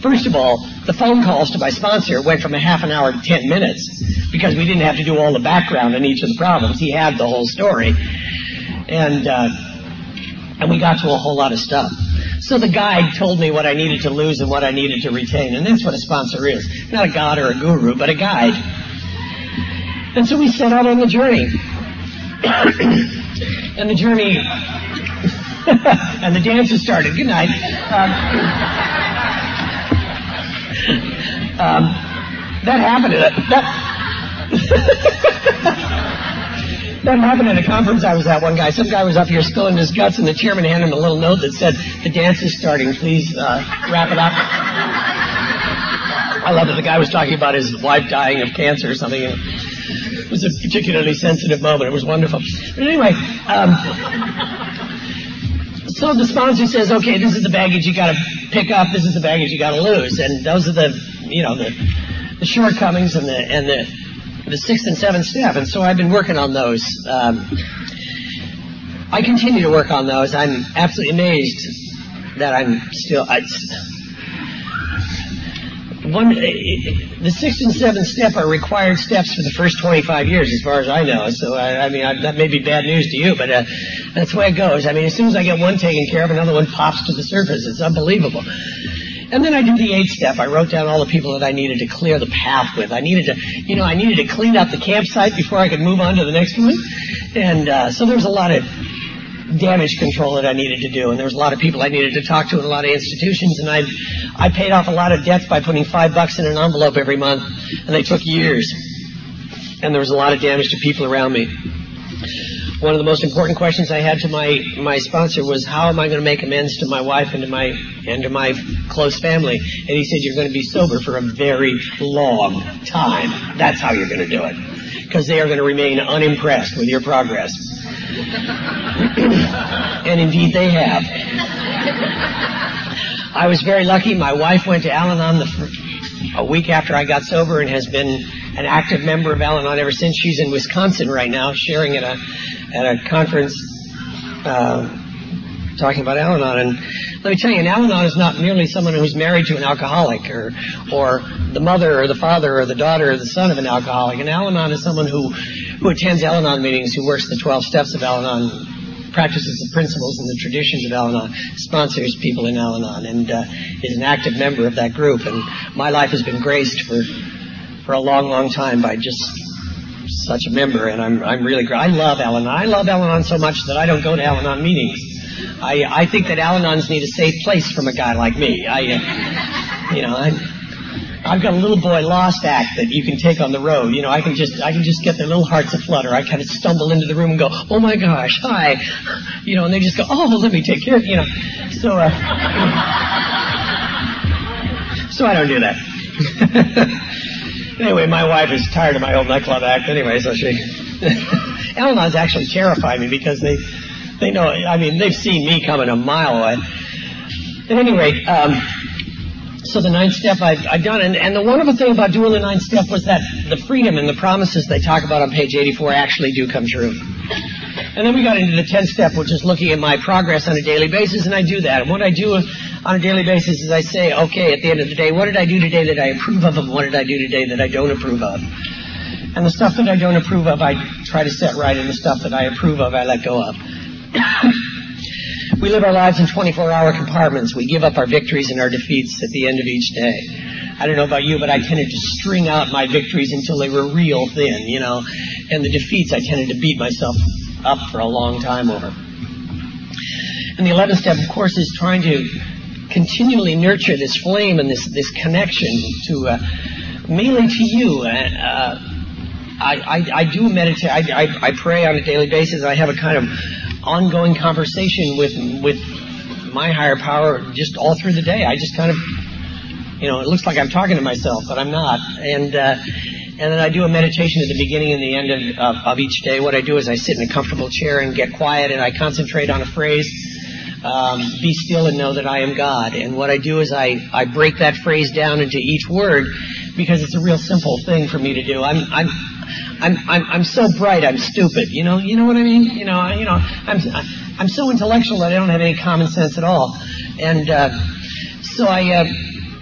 first of all, the phone calls to my sponsor went from a half an hour to ten minutes because we didn't have to do all the background on each of the problems. He had the whole story. And uh, and we got to a whole lot of stuff. So the guide told me what I needed to lose and what I needed to retain. And that's what a sponsor is. Not a god or a guru, but a guide. And so we set out on the journey. And the journey... and the dance has started. Good night. Um, um, that happened at a... That... That happened at a conference I was at one guy. Some guy was up here spilling his guts, and the chairman handed him a little note that said, the dance is starting. Please uh, wrap it up. I love that the guy was talking about his wife dying of cancer or something. It was a particularly sensitive moment. It was wonderful. But anyway, um, so the sponsor says, okay, this is the baggage you got to pick up. This is the baggage you got to lose. And those are the, you know, the, the shortcomings and the and the... the sixth and seventh step, and so I've been working on those. Um, I continue to work on those. I'm absolutely amazed that I'm still... I, one, the sixth and seventh step are required steps for the first twenty-five years, as far as I know. So, I, I mean, I, that may be bad news to you, but uh, that's the way it goes. I mean, as soon as I get one taken care of, another one pops to the surface. It's unbelievable. And then I did the eighth step. I wrote down all the people that I needed to clear the path with. I needed to, you know, I needed to clean up the campsite before I could move on to the next one. And uh, so there was a lot of damage control that I needed to do. And there was a lot of people I needed to talk to and a lot of institutions. And I I paid off a lot of debts by putting five bucks in an envelope every month. And they took years. And there was a lot of damage to people around me. One of the most important questions I had to my, my sponsor was, how am I going to make amends to my wife and to my and to my close family? And he said, you're going to be sober for a very long time. That's how you're going to do it, because they are going to remain unimpressed with your progress. And indeed they have. I was very lucky. My wife went to Al-Anon the fr- a week after I got sober and has been an active member of Al-Anon ever since. She's in Wisconsin right now, sharing at a at a conference uh, talking about Al-Anon. And let me tell you, an Al-Anon is not merely someone who's married to an alcoholic or or the mother or the father or the daughter or the son of an alcoholic. An Al-Anon is someone who, who attends Al-Anon meetings, who works the twelve steps of Al-Anon, practices the principles and the traditions of Al-Anon, sponsors people in Al-Anon, and uh, is an active member of that group. And my life has been graced for... for a long, long time by just such a member, and I'm I'm really I love Al-Anon. I love Al-Anon so much that I don't go to Al-Anon meetings. I I think that Al-Anons need a safe place from a guy like me. I, uh, you know, I I've got a little boy lost act that you can take on the road. You know, I can just I can just get their little hearts aflutter. I kind of stumble into the room and go, oh my gosh, hi, you know, and they just go, oh, let me take care of you know. So uh, so I don't do that. Anyway, my wife is tired of my old nightclub act anyway, so she... Al-Anon's actually terrified me because they they know... I mean, they've seen me coming a mile away. At any rate, um, so the ninth step I've, I've done, and, and the wonderful thing about doing the ninth step was that the freedom and the promises they talk about on page eighty-four actually do come true. And then we got into the tenth step, which is looking at my progress on a daily basis, and I do that. And what I do on a daily basis is I say, okay, at the end of the day, what did I do today that I approve of, and what did I do today that I don't approve of? And the stuff that I don't approve of, I try to set right, and the stuff that I approve of, I let go of. We live our lives in twenty-four hour compartments. We give up our victories and our defeats at the end of each day. I don't know about you, but I tended to string out my victories until they were real thin, you know, and the defeats I tended to beat myself up for a long time over. And the eleventh step, of course, is trying to continually nurture this flame and this this connection to uh, mainly to you. Uh, uh, I, I I do meditate. I, I I pray on a daily basis. I have a kind of ongoing conversation with with my higher power just all through the day. I just kind of, you know, it looks like I'm talking to myself, but I'm not. And uh, And then I do a meditation at the beginning and the end of, of, of each day. What I do is I sit in a comfortable chair and get quiet, and I concentrate on a phrase, um, be still and know that I am God. And what I do is I, I break that phrase down into each word, because it's a real simple thing for me to do. I'm I'm I'm I'm, I'm so bright I'm stupid. You know you know what I mean? You know you know I'm I'm so intellectual that I don't have any common sense at all. And uh, so I. Uh,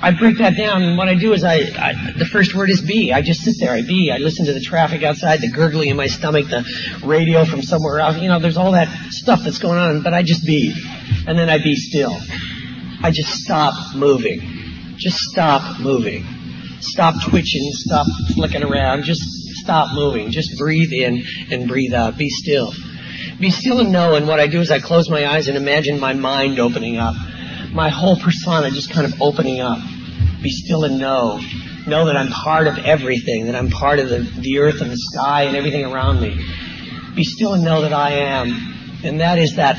I break that down, and what I do is I, I, the first word is be. I just sit there, I be. I listen to the traffic outside, the gurgling in my stomach, the radio from somewhere out. You know, there's all that stuff that's going on, but I just be. And then I be still. I just stop moving. Just stop moving. Stop twitching, stop flicking around. Just stop moving. Just breathe in and breathe out. Be still. Be still and know, and what I do is I close my eyes and imagine my mind opening up. My whole persona just kind of opening up. Be still and know. Know that I'm part of everything, that I'm part of the, the earth and the sky and everything around me. Be still and know that I am. And that is that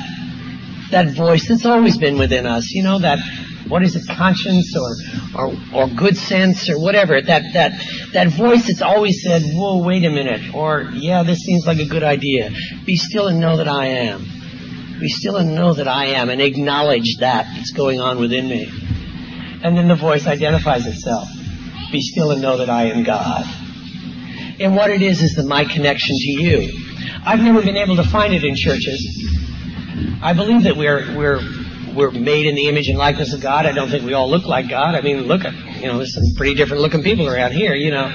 that voice that's always been within us. You know, that, what is it, conscience or or, or good sense or whatever. That, that, that voice that's always said, whoa, wait a minute. Or, yeah, this seems like a good idea. Be still and know that I am. Be still and know that I am, and acknowledge that that's going on within me. And then the voice identifies itself. Be still and know that I am God. And what it is is that my connection to you. I've never been able to find it in churches. I believe that we're we're we're made in the image and likeness of God. I don't think we all look like God. I mean, look at, you know, there's some pretty different looking people around here, you know.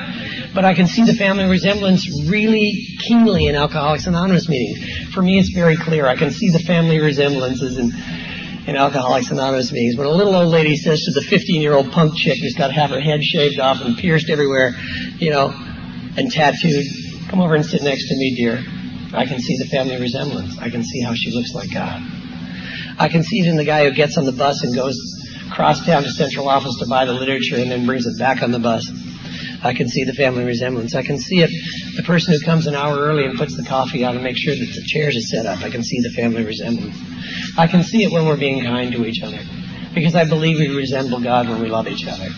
But I can see the family resemblance really keenly in Alcoholics Anonymous meetings. For me, it's very clear. I can see the family resemblances in, in Alcoholics Anonymous meetings. When a little old lady says to the fifteen-year-old punk chick who's got half her head shaved off and pierced everywhere, you know, and tattooed, come over and sit next to me, dear. I can see the family resemblance. I can see how she looks like God. I can see it in the guy who gets on the bus and goes across town to Central Office to buy the literature and then brings it back on the bus. I can see the family resemblance. I can see it, the person who comes an hour early and puts the coffee out and makes sure that the chairs are set up. I can see the family resemblance. I can see it when we're being kind to each other, because I believe we resemble God when we love each other.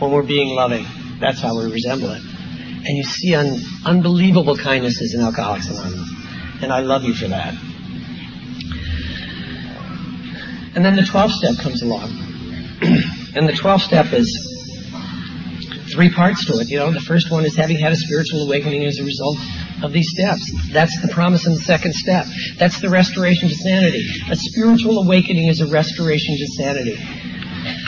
When we're being loving, that's how we resemble it. And you see un- unbelievable kindnesses in Alcoholics Anonymous. And I love you for that. And then the twelfth step comes along. And the twelfth step is three parts to it. You know, the first one is having had a spiritual awakening as a result of these steps. That's the promise in the second step. That's the restoration to sanity. A spiritual awakening is a restoration to sanity.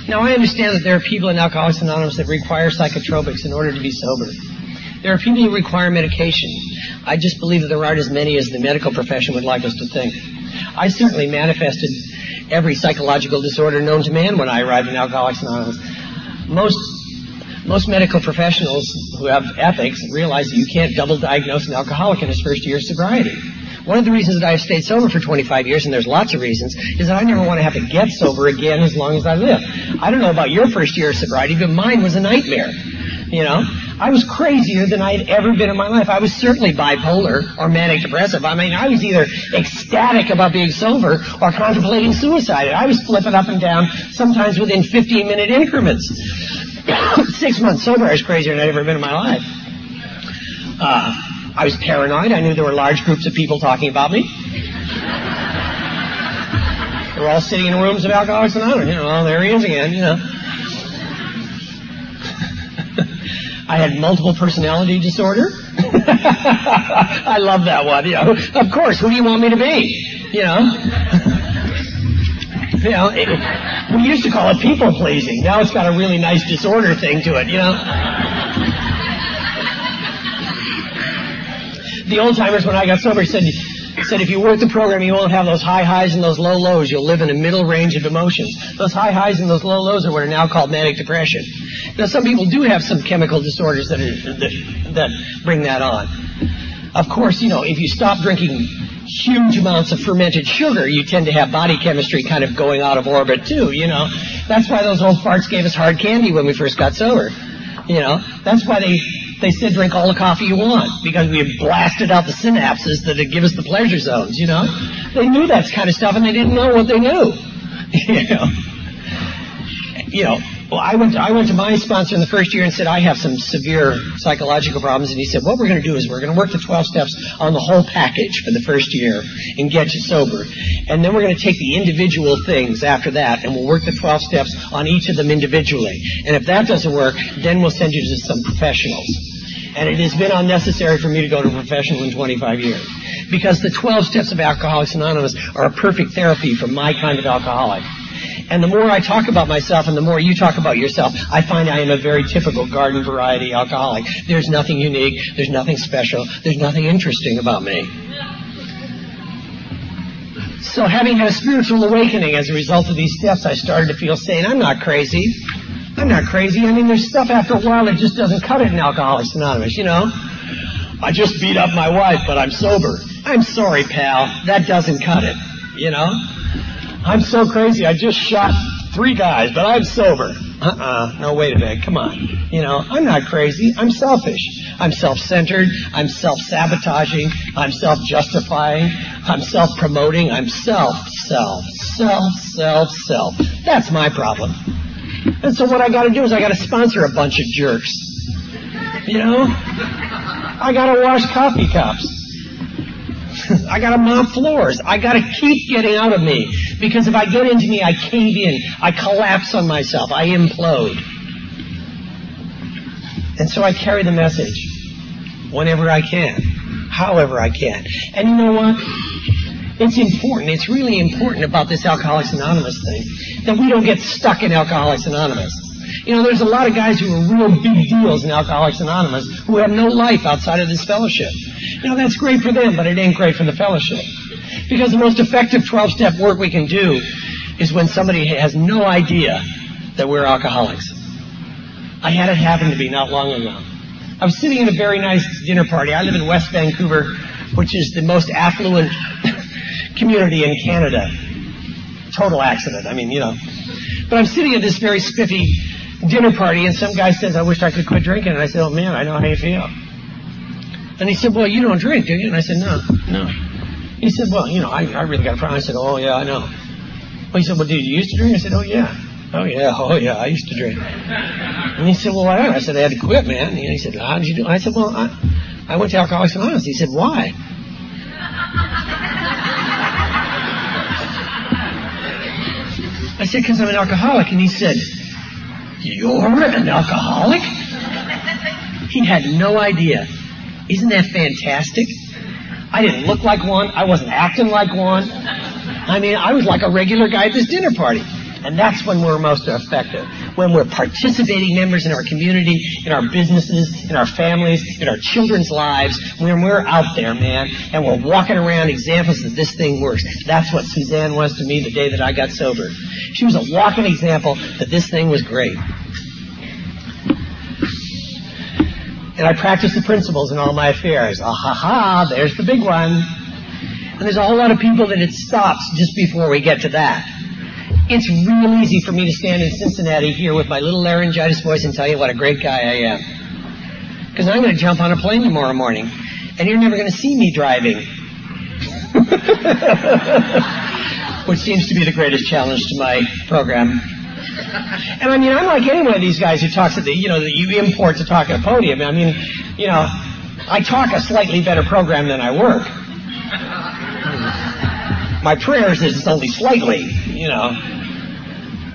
Now, I understand that there are people in Alcoholics Anonymous that require psychotropics in order to be sober. There are people who require medication. I just believe that there aren't as many as the medical profession would like us to think. I certainly manifested every psychological disorder known to man when I arrived in Alcoholics Anonymous. Most Most medical professionals who have ethics realize that you can't double diagnose an alcoholic in his first year of sobriety. One of the reasons that I have stayed sober for twenty-five years, and there's lots of reasons, is that I never want to have to get sober again as long as I live. I don't know about your first year of sobriety, but mine was a nightmare. You know, I was crazier than I had ever been in my life. I was certainly bipolar or manic depressive. I mean, I was either ecstatic about being sober or contemplating suicide. I was flipping up and down, sometimes within fifteen minute increments. Six months sober, I was crazier than I'd ever been in my life. Uh, I was paranoid. I knew there were large groups of people talking about me. They were all sitting in rooms of Alcoholics Anonymous. You know, well, there he is again, you know. I had multiple personality disorder. I love that one, you know. Of course, who do you want me to be? You know. You know, it, we used to call it people pleasing. Now it's got a really nice disorder thing to it, you know. The old timers, when I got sober, said, said if you work the program, you won't have those high highs and those low lows. You'll live in a middle range of emotions. Those high highs and those low lows are what are now called manic depression. Now, some people do have some chemical disorders that are, that, that bring that on. Of course, you know, if you stop drinking huge amounts of fermented sugar, you tend to have body chemistry kind of going out of orbit too, you know. That's why those old farts gave us hard candy when we first got sober, you know. That's why they, they said drink all the coffee you want, because we had blasted out the synapses that would give us the pleasure zones, you know. They knew that kind of stuff and they didn't know what they knew, you know. You know, well, I went to, I went to my sponsor in the first year and said, I have some severe psychological problems. And he said, what we're going to do is we're going to work the twelve steps on the whole package for the first year and get you sober. And then we're going to take the individual things after that, and we'll work the twelve steps on each of them individually. And if that doesn't work, then we'll send you to some professionals. And it has been unnecessary for me to go to a professional in twenty-five years, because the twelve steps of Alcoholics Anonymous are a perfect therapy for my kind of alcoholic. And the more I talk about myself and the more you talk about yourself, I find I am a very typical garden variety alcoholic. There's nothing unique. There's nothing special. There's nothing interesting about me. So having had a spiritual awakening as a result of these steps, I started to feel sane. I'm not crazy. I'm not crazy. I mean, there's stuff after a while that just doesn't cut it in Alcoholics Anonymous, you know. I just beat up my wife, but I'm sober. I'm sorry, pal. That doesn't cut it, you know. I'm so crazy, I just shot three guys, but I'm sober. Uh-uh, no, wait a minute, come on. You know, I'm not crazy, I'm selfish. I'm self-centered, I'm self-sabotaging, I'm self-justifying, I'm self-promoting, I'm self, self, self, self, self. That's my problem. And so what I gotta do is I gotta sponsor a bunch of jerks. You know? I gotta wash coffee cups. I gotta mop floors. I gotta keep getting out of me. Because if I get into me, I cave in. I collapse on myself. I implode. And so I carry the message whenever I can, however I can. And you know what? It's important. It's really important about this Alcoholics Anonymous thing that we don't get stuck in Alcoholics Anonymous. You know, there's a lot of guys who are real big deals in Alcoholics Anonymous who have no life outside of this fellowship. Now, that's great for them, but it ain't great for the fellowship. Because the most effective twelve-step work we can do is when somebody has no idea that we're alcoholics. I had it happen to me not long ago. I was sitting at a very nice dinner party. I live in West Vancouver, which is the most affluent community in Canada. Total accident. I mean, you know. But I'm sitting at this very spiffy dinner party, and some guy says, I wish I could quit drinking. And I said, oh, man, I know how you feel. And he said, well, you don't drink, do you? And I said, no, no. He said, well, you know, I, I really got a problem. I said, oh, yeah, I know. Well, he said, well, dude, you used to drink? I said, oh, yeah. Oh, yeah, oh, yeah, I used to drink. And he said, well, why not? I said, I had to quit, man. And he said, how did you do it? I said, well, I, I went to Alcoholics Anonymous. He said, why? I said, because I'm an alcoholic. And he said, you're an alcoholic? He had no idea. Isn't that fantastic? I didn't look like one. I wasn't acting like one. I mean, I was like a regular guy at this dinner party. And that's when we're most effective, when we're participating members in our community, in our businesses, in our families, in our children's lives, when we're out there, man, and we're walking around examples that this thing works. That's what Suzanne was to me the day that I got sober. She was a walking example that this thing was great. And I practiced the principles in all my affairs. Ah, ha, ha, there's the big one. And there's a whole lot of people that it stops just before we get to that. It's real easy for me to stand in Cincinnati here with my little laryngitis voice and tell you what a great guy I am. Because I'm going to jump on a plane tomorrow morning, and you're never going to see me driving. Which seems to be the greatest challenge to my program. And I mean, I'm like any one of these guys who talks at the, you know, that you import to talk at a podium. I mean, you know, I talk a slightly better program than I work. My prayers is it's only slightly, you know.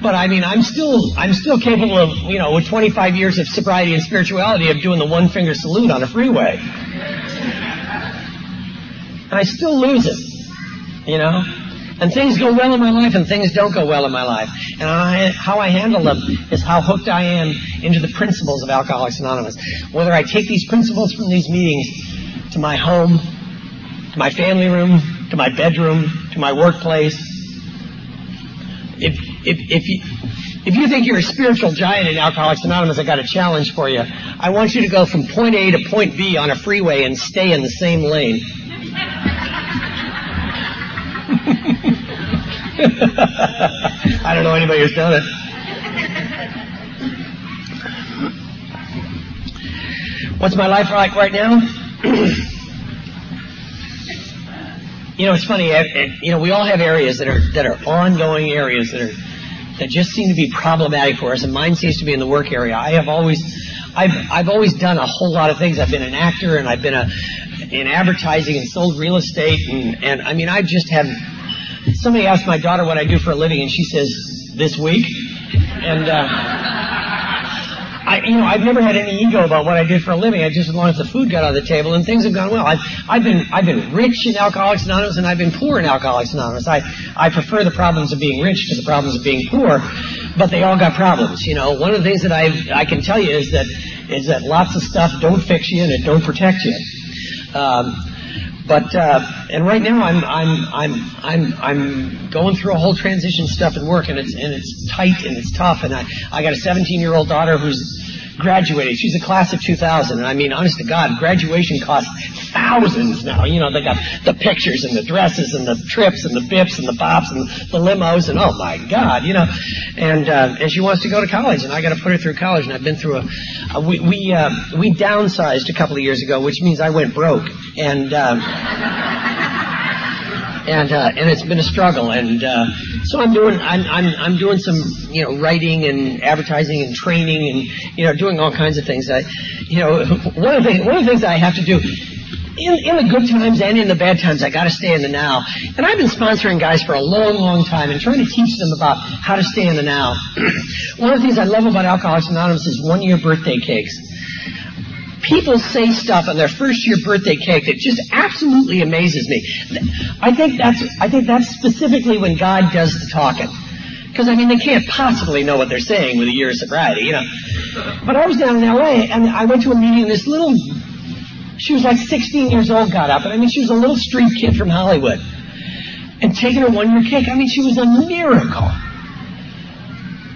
But I mean, I'm still, I'm still capable of, you know, with twenty-five years of sobriety and spirituality, of doing the one finger salute on a freeway. And I still lose it, you know. And things go well in my life, and things don't go well in my life. And I, how I handle them is how hooked I am into the principles of Alcoholics Anonymous. Whether I take these principles from these meetings to my home, to my family room, to my bedroom, to my workplace. If if if you if you think you're a spiritual giant in Alcoholics Anonymous, I got a challenge for you. I want you to go from point A to point B on a freeway and stay in the same lane. I don't know anybody who's done it. What's my life like right now? You know, it's funny, you know, we all have areas that are that are ongoing areas that are that just seem to be problematic for us, and mine seems to be in the work area. I have always I've I've always done a whole lot of things. I've been an actor, and I've been a in advertising and sold real estate, and, and I mean I just have somebody asked my daughter what I do for a living, and she says, this week. And uh I, you know, I've never had any ego about what I did for a living. I just, as long as the food got on the table and things have gone well. I've, I've been, I've been rich in Alcoholics Anonymous, and I've been poor in Alcoholics Anonymous. I, I prefer the problems of being rich to the problems of being poor, but they all got problems. You know, one of the things that I, I can tell you is that, is that lots of stuff don't fix you and it don't protect you. Um, but, uh, and right now I'm, I'm, I'm, I'm, I'm going through a whole transition stuff at work, and it's, and it's tight and it's tough. And I, I got a seventeen year old daughter who's graduated. She's a class of two thousand, and I mean, honest to God, graduation costs thousands now. You know, they got the pictures and the dresses and the trips and the bips and the bops and the limos, and oh my God, you know. And uh, and she wants to go to college, and I got to put her through college. And I've been through a, a we we uh, we downsized a couple of years ago, which means I went broke, and um, and uh, and it's been a struggle. And uh, so I'm doing I'm I'm I'm doing some, you know, writing and advertising and training, and, you know, doing all kinds of things. I, you know, one of the one of the things I have to do in in the good times and in the bad times, I got to stay in the now. And I've been sponsoring guys for a long, long time and trying to teach them about how to stay in the now. One of the things I love about Alcoholics Anonymous is one year birthday cakes. People say stuff on their first year birthday cake that just absolutely amazes me. I think that's I think that's specifically when God does the talking. Because, I mean, they can't possibly know what they're saying with a year of sobriety, you know. But I was down in L A, and I went to a meeting, and this little, she was like sixteen years old, got up. And, I mean, she was a little street kid from Hollywood. And taking her one-year cake, I mean, she was a miracle.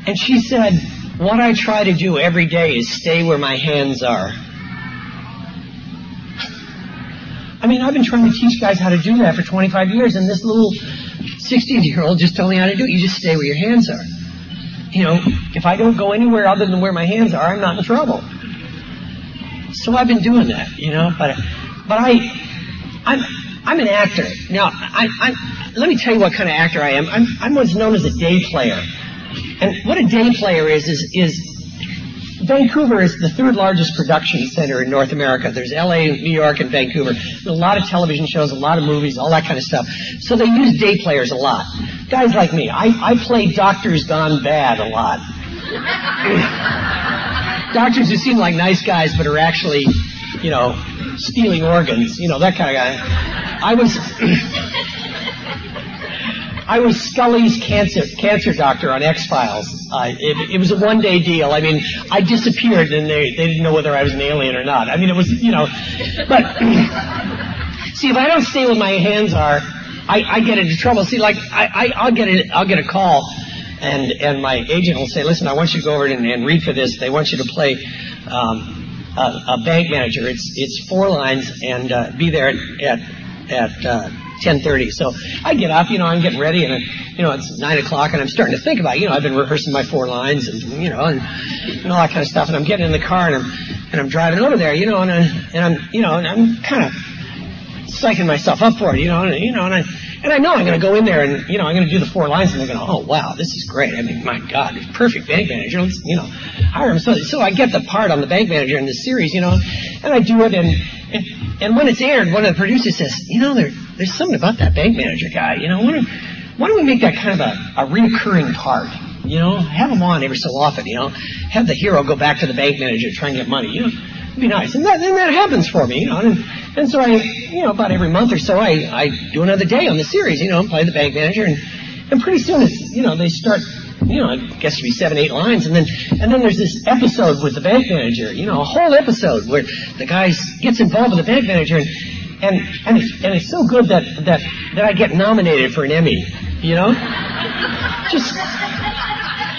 And she said, what I try to do every day is stay where my hands are. I mean, I've been trying to teach guys how to do that for twenty-five years, and this little sixteen-year-old just told me how to do it. You just stay where your hands are. You know, if I don't go anywhere other than where my hands are, I'm not in trouble. So I've been doing that, you know. But but I, I'm I'm an actor. Now, I, I let me tell you what kind of actor I am. I'm I'm what's known as a day player. And what a day player is is is Vancouver is the third largest production center in North America. There's L A, New York, and Vancouver. There's a lot of television shows, a lot of movies, all that kind of stuff. So they use day players a lot. Guys like me, I, I play doctors gone bad a lot. Doctors who seem like nice guys but are actually, you know, stealing organs, you know, that kind of guy. I was I was Scully's cancer cancer doctor on X-Files. Uh, it, it was a one-day deal. I mean, I disappeared and they, they didn't know whether I was an alien or not. I mean, it was, you know, but see, if I don't stay where my hands are, I, I get into trouble. See, like I, I, I'll get a, I'll get a call, and and my agent will say, "Listen, I want you to go over and, and read for this. They want you to play um, a, a bank manager. It's it's four lines, and uh, be there at at uh, ten thirty." So I get up, you know, I'm getting ready, and you know it's nine o'clock, and I'm starting to think about, you know, I've been rehearsing my four lines, and you know, and, and all that kind of stuff, and I'm getting in the car, and I'm and I'm driving over there, you know, and I'm, and I'm you know, and I'm kind of psyching myself up for it, you know, and, you know, and I, and I know I'm going to go in there and, you know, I'm going to do the four lines and they're going to, oh, wow, this is great. I mean, my God, perfect bank manager. Let's, you know, hire him. So, so I get the part on the bank manager in the series, you know, and I do it. And, and, and when it's aired, one of the producers says, you know, there, there's something about that bank manager guy, you know, why don't, why don't we make that kind of a, a recurring part? You know, have him on every so often, you know, have the hero go back to the bank manager, try and get money, you know. It'd be nice. And that, and that happens for me, you know. And, and so I, you know, about every month or so, I, I do another day on the series, you know, and play the bank manager. And, and pretty soon, it's, you know, they start, you know, I guess it'd be seven, eight lines. And then and then there's this episode with the bank manager, you know, a whole episode where the guy gets involved with the bank manager. And and, and, it's, and it's so good that, that, that I get nominated for an Emmy, you know. Just...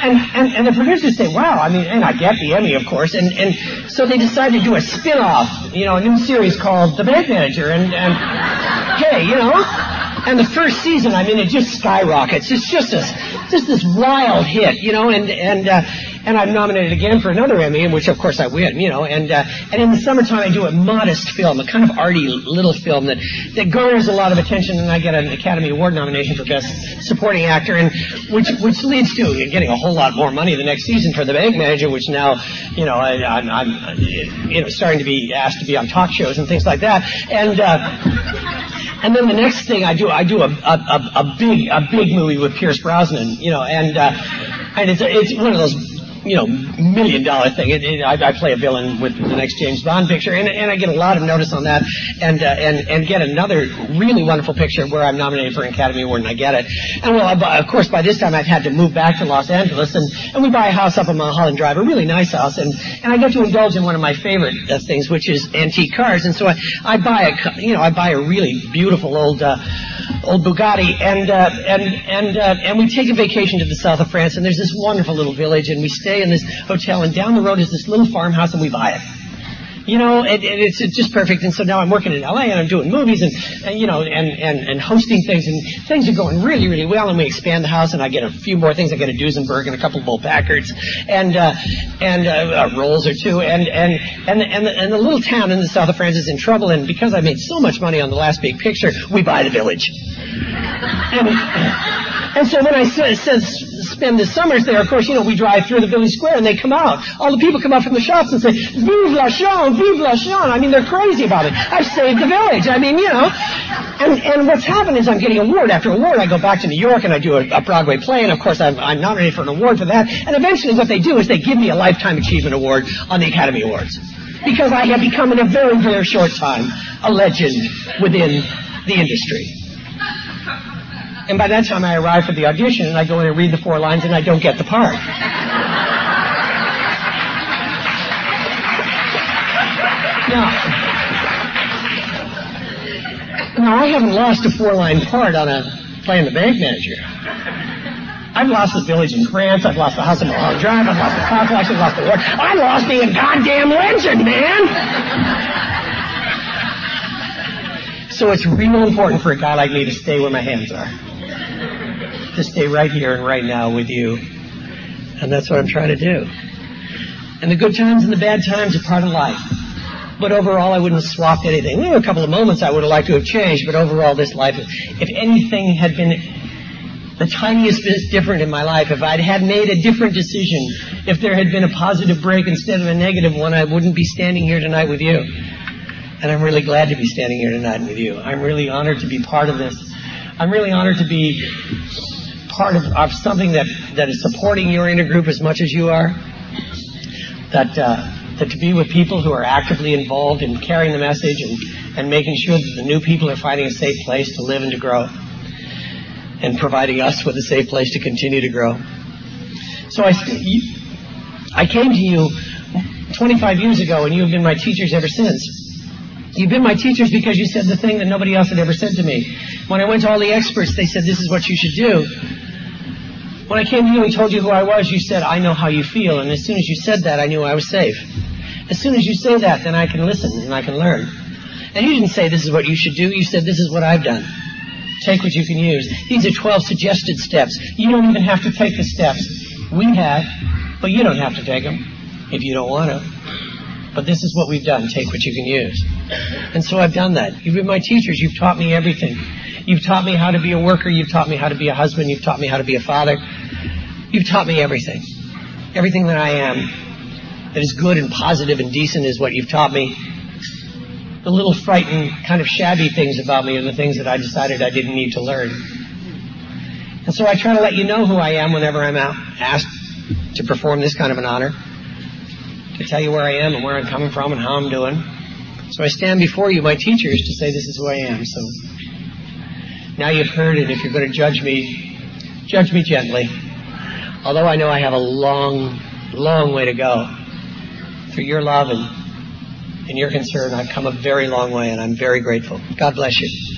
And, and, and the producers say, wow, I mean, and I get the Emmy, of course. And, and so they decided to do a spin-off, you know, a new series called The Bank Manager. And, and hey, you know, and the first season, I mean, it just skyrockets. It's just this, just this wild hit, you know, and, and, uh, and I'm nominated again for another Emmy, which, of course, I win, you know. And, uh, and in the summertime, I do a modest film, a kind of arty little film that, that garners a lot of attention, and I get an Academy Award nomination for Best Supporting Actor, and which which leads to getting a whole lot more money the next season for The Bank Manager, which now, you know, I, I'm, I'm, you know, starting to be asked to be on talk shows and things like that. And... Uh, And then the next thing I do, I do a, a, a, a big, a big movie with Pierce Brosnan, you know, and, uh, and it's, it's one of those, you know, million dollar thing. It, it, I, I play a villain with the next James Bond picture, and, and I get a lot of notice on that, and, uh, and, and get another really wonderful picture where I'm nominated for an Academy Award and I get it. And well, I, of course, by this time I've had to move back to Los Angeles, and, and we buy a house up on Mulholland Drive, a really nice house, and, and I get to indulge in one of my favorite uh, things, which is antique cars. And so I, I buy a, you know, I buy a really beautiful old, uh, old Bugatti, and, uh, and, and, uh, and we take a vacation to the south of France, and there's this wonderful little village, and we stay in this hotel, and down the road is this little farmhouse, and we buy it, you know, and, and it's, it's just perfect. And so now I'm working in L A, and I'm doing movies, and, and you know, and, and, and hosting things, and things are going really, really well, and we expand the house, and I get a few more things. I get a Duesenberg and a couple of old Packards, and uh, and uh, uh, rolls or two, and and and and the, and the little town in the south of France is in trouble, and because I made so much money on the last big picture, we buy the village. And, and so when I said, spend the summers there, of course, you know, we drive through the village square, and they come out. All the people come out from the shops and say, "Vive la Chance, vive la Chance." I mean, they're crazy about it. I've saved the village. I mean, you know. And, and what's happened is I'm getting award after award. I go back to New York, and I do a, a Broadway play, and, of course, I'm, I'm nominated for an award for that. And eventually what they do is they give me a Lifetime Achievement Award on the Academy Awards, because I have become, in a very, very short time, a legend within the industry. And by that time, I arrive for the audition, and I go in and read the four lines, and I don't get the part. Now, now, I haven't lost a four-line part on a playing the bank manager. I've lost the village in France. I've lost the house in Mulholland Drive. I've lost the complex. I've lost the war. I lost the goddamn legend, man. So it's real important for a guy like me to stay where my hands are, to stay right here and right now with you. And that's what I'm trying to do. And the good times and the bad times are part of life. But overall, I wouldn't have swapped anything. There were a couple of moments I would have liked to have changed, but overall, this life, if anything had been the tiniest bit different in my life, if I'd had made a different decision, if there had been a positive break instead of a negative one, I wouldn't be standing here tonight with you. And I'm really glad to be standing here tonight with you. I'm really honored to be part of this. I'm really honored to be part of, of something that, that is supporting your inner group as much as you are. That, uh, that to be with people who are actively involved in carrying the message and, and making sure that the new people are finding a safe place to live and to grow, and providing us with a safe place to continue to grow. So I, you, I came to you twenty-five years ago, and you've been my teachers ever since. You've been my teachers because you said the thing that nobody else had ever said to me. When I went to all the experts, they said, this is what you should do. When I came to you and told you who I was, you said, I know how you feel. And as soon as you said that, I knew I was safe. As soon as you say that, then I can listen and I can learn. And you didn't say, this is what you should do. You said, this is what I've done. Take what you can use. These are twelve suggested steps. You don't even have to take the steps. We have, but you don't have to take them if you don't want to. But this is what we've done. Take what you can use. And so I've done that. You've been my teachers. You've taught me everything. You've taught me how to be a worker. You've taught me how to be a husband. You've taught me how to be a father. You've taught me everything. Everything that I am that is good and positive and decent is what you've taught me. The little frightened, kind of shabby things about me are the things that I decided I didn't need to learn. And so I try to let you know who I am whenever I'm out asked to perform this kind of an honor, to tell you where I am and where I'm coming from and how I'm doing. So I stand before you, my teachers, to say this is who I am. So now you've heard it. If you're going to judge me, judge me gently. Although I know I have a long, long way to go. Through your love and, and your concern, I've come a very long way, and I'm very grateful. God bless you.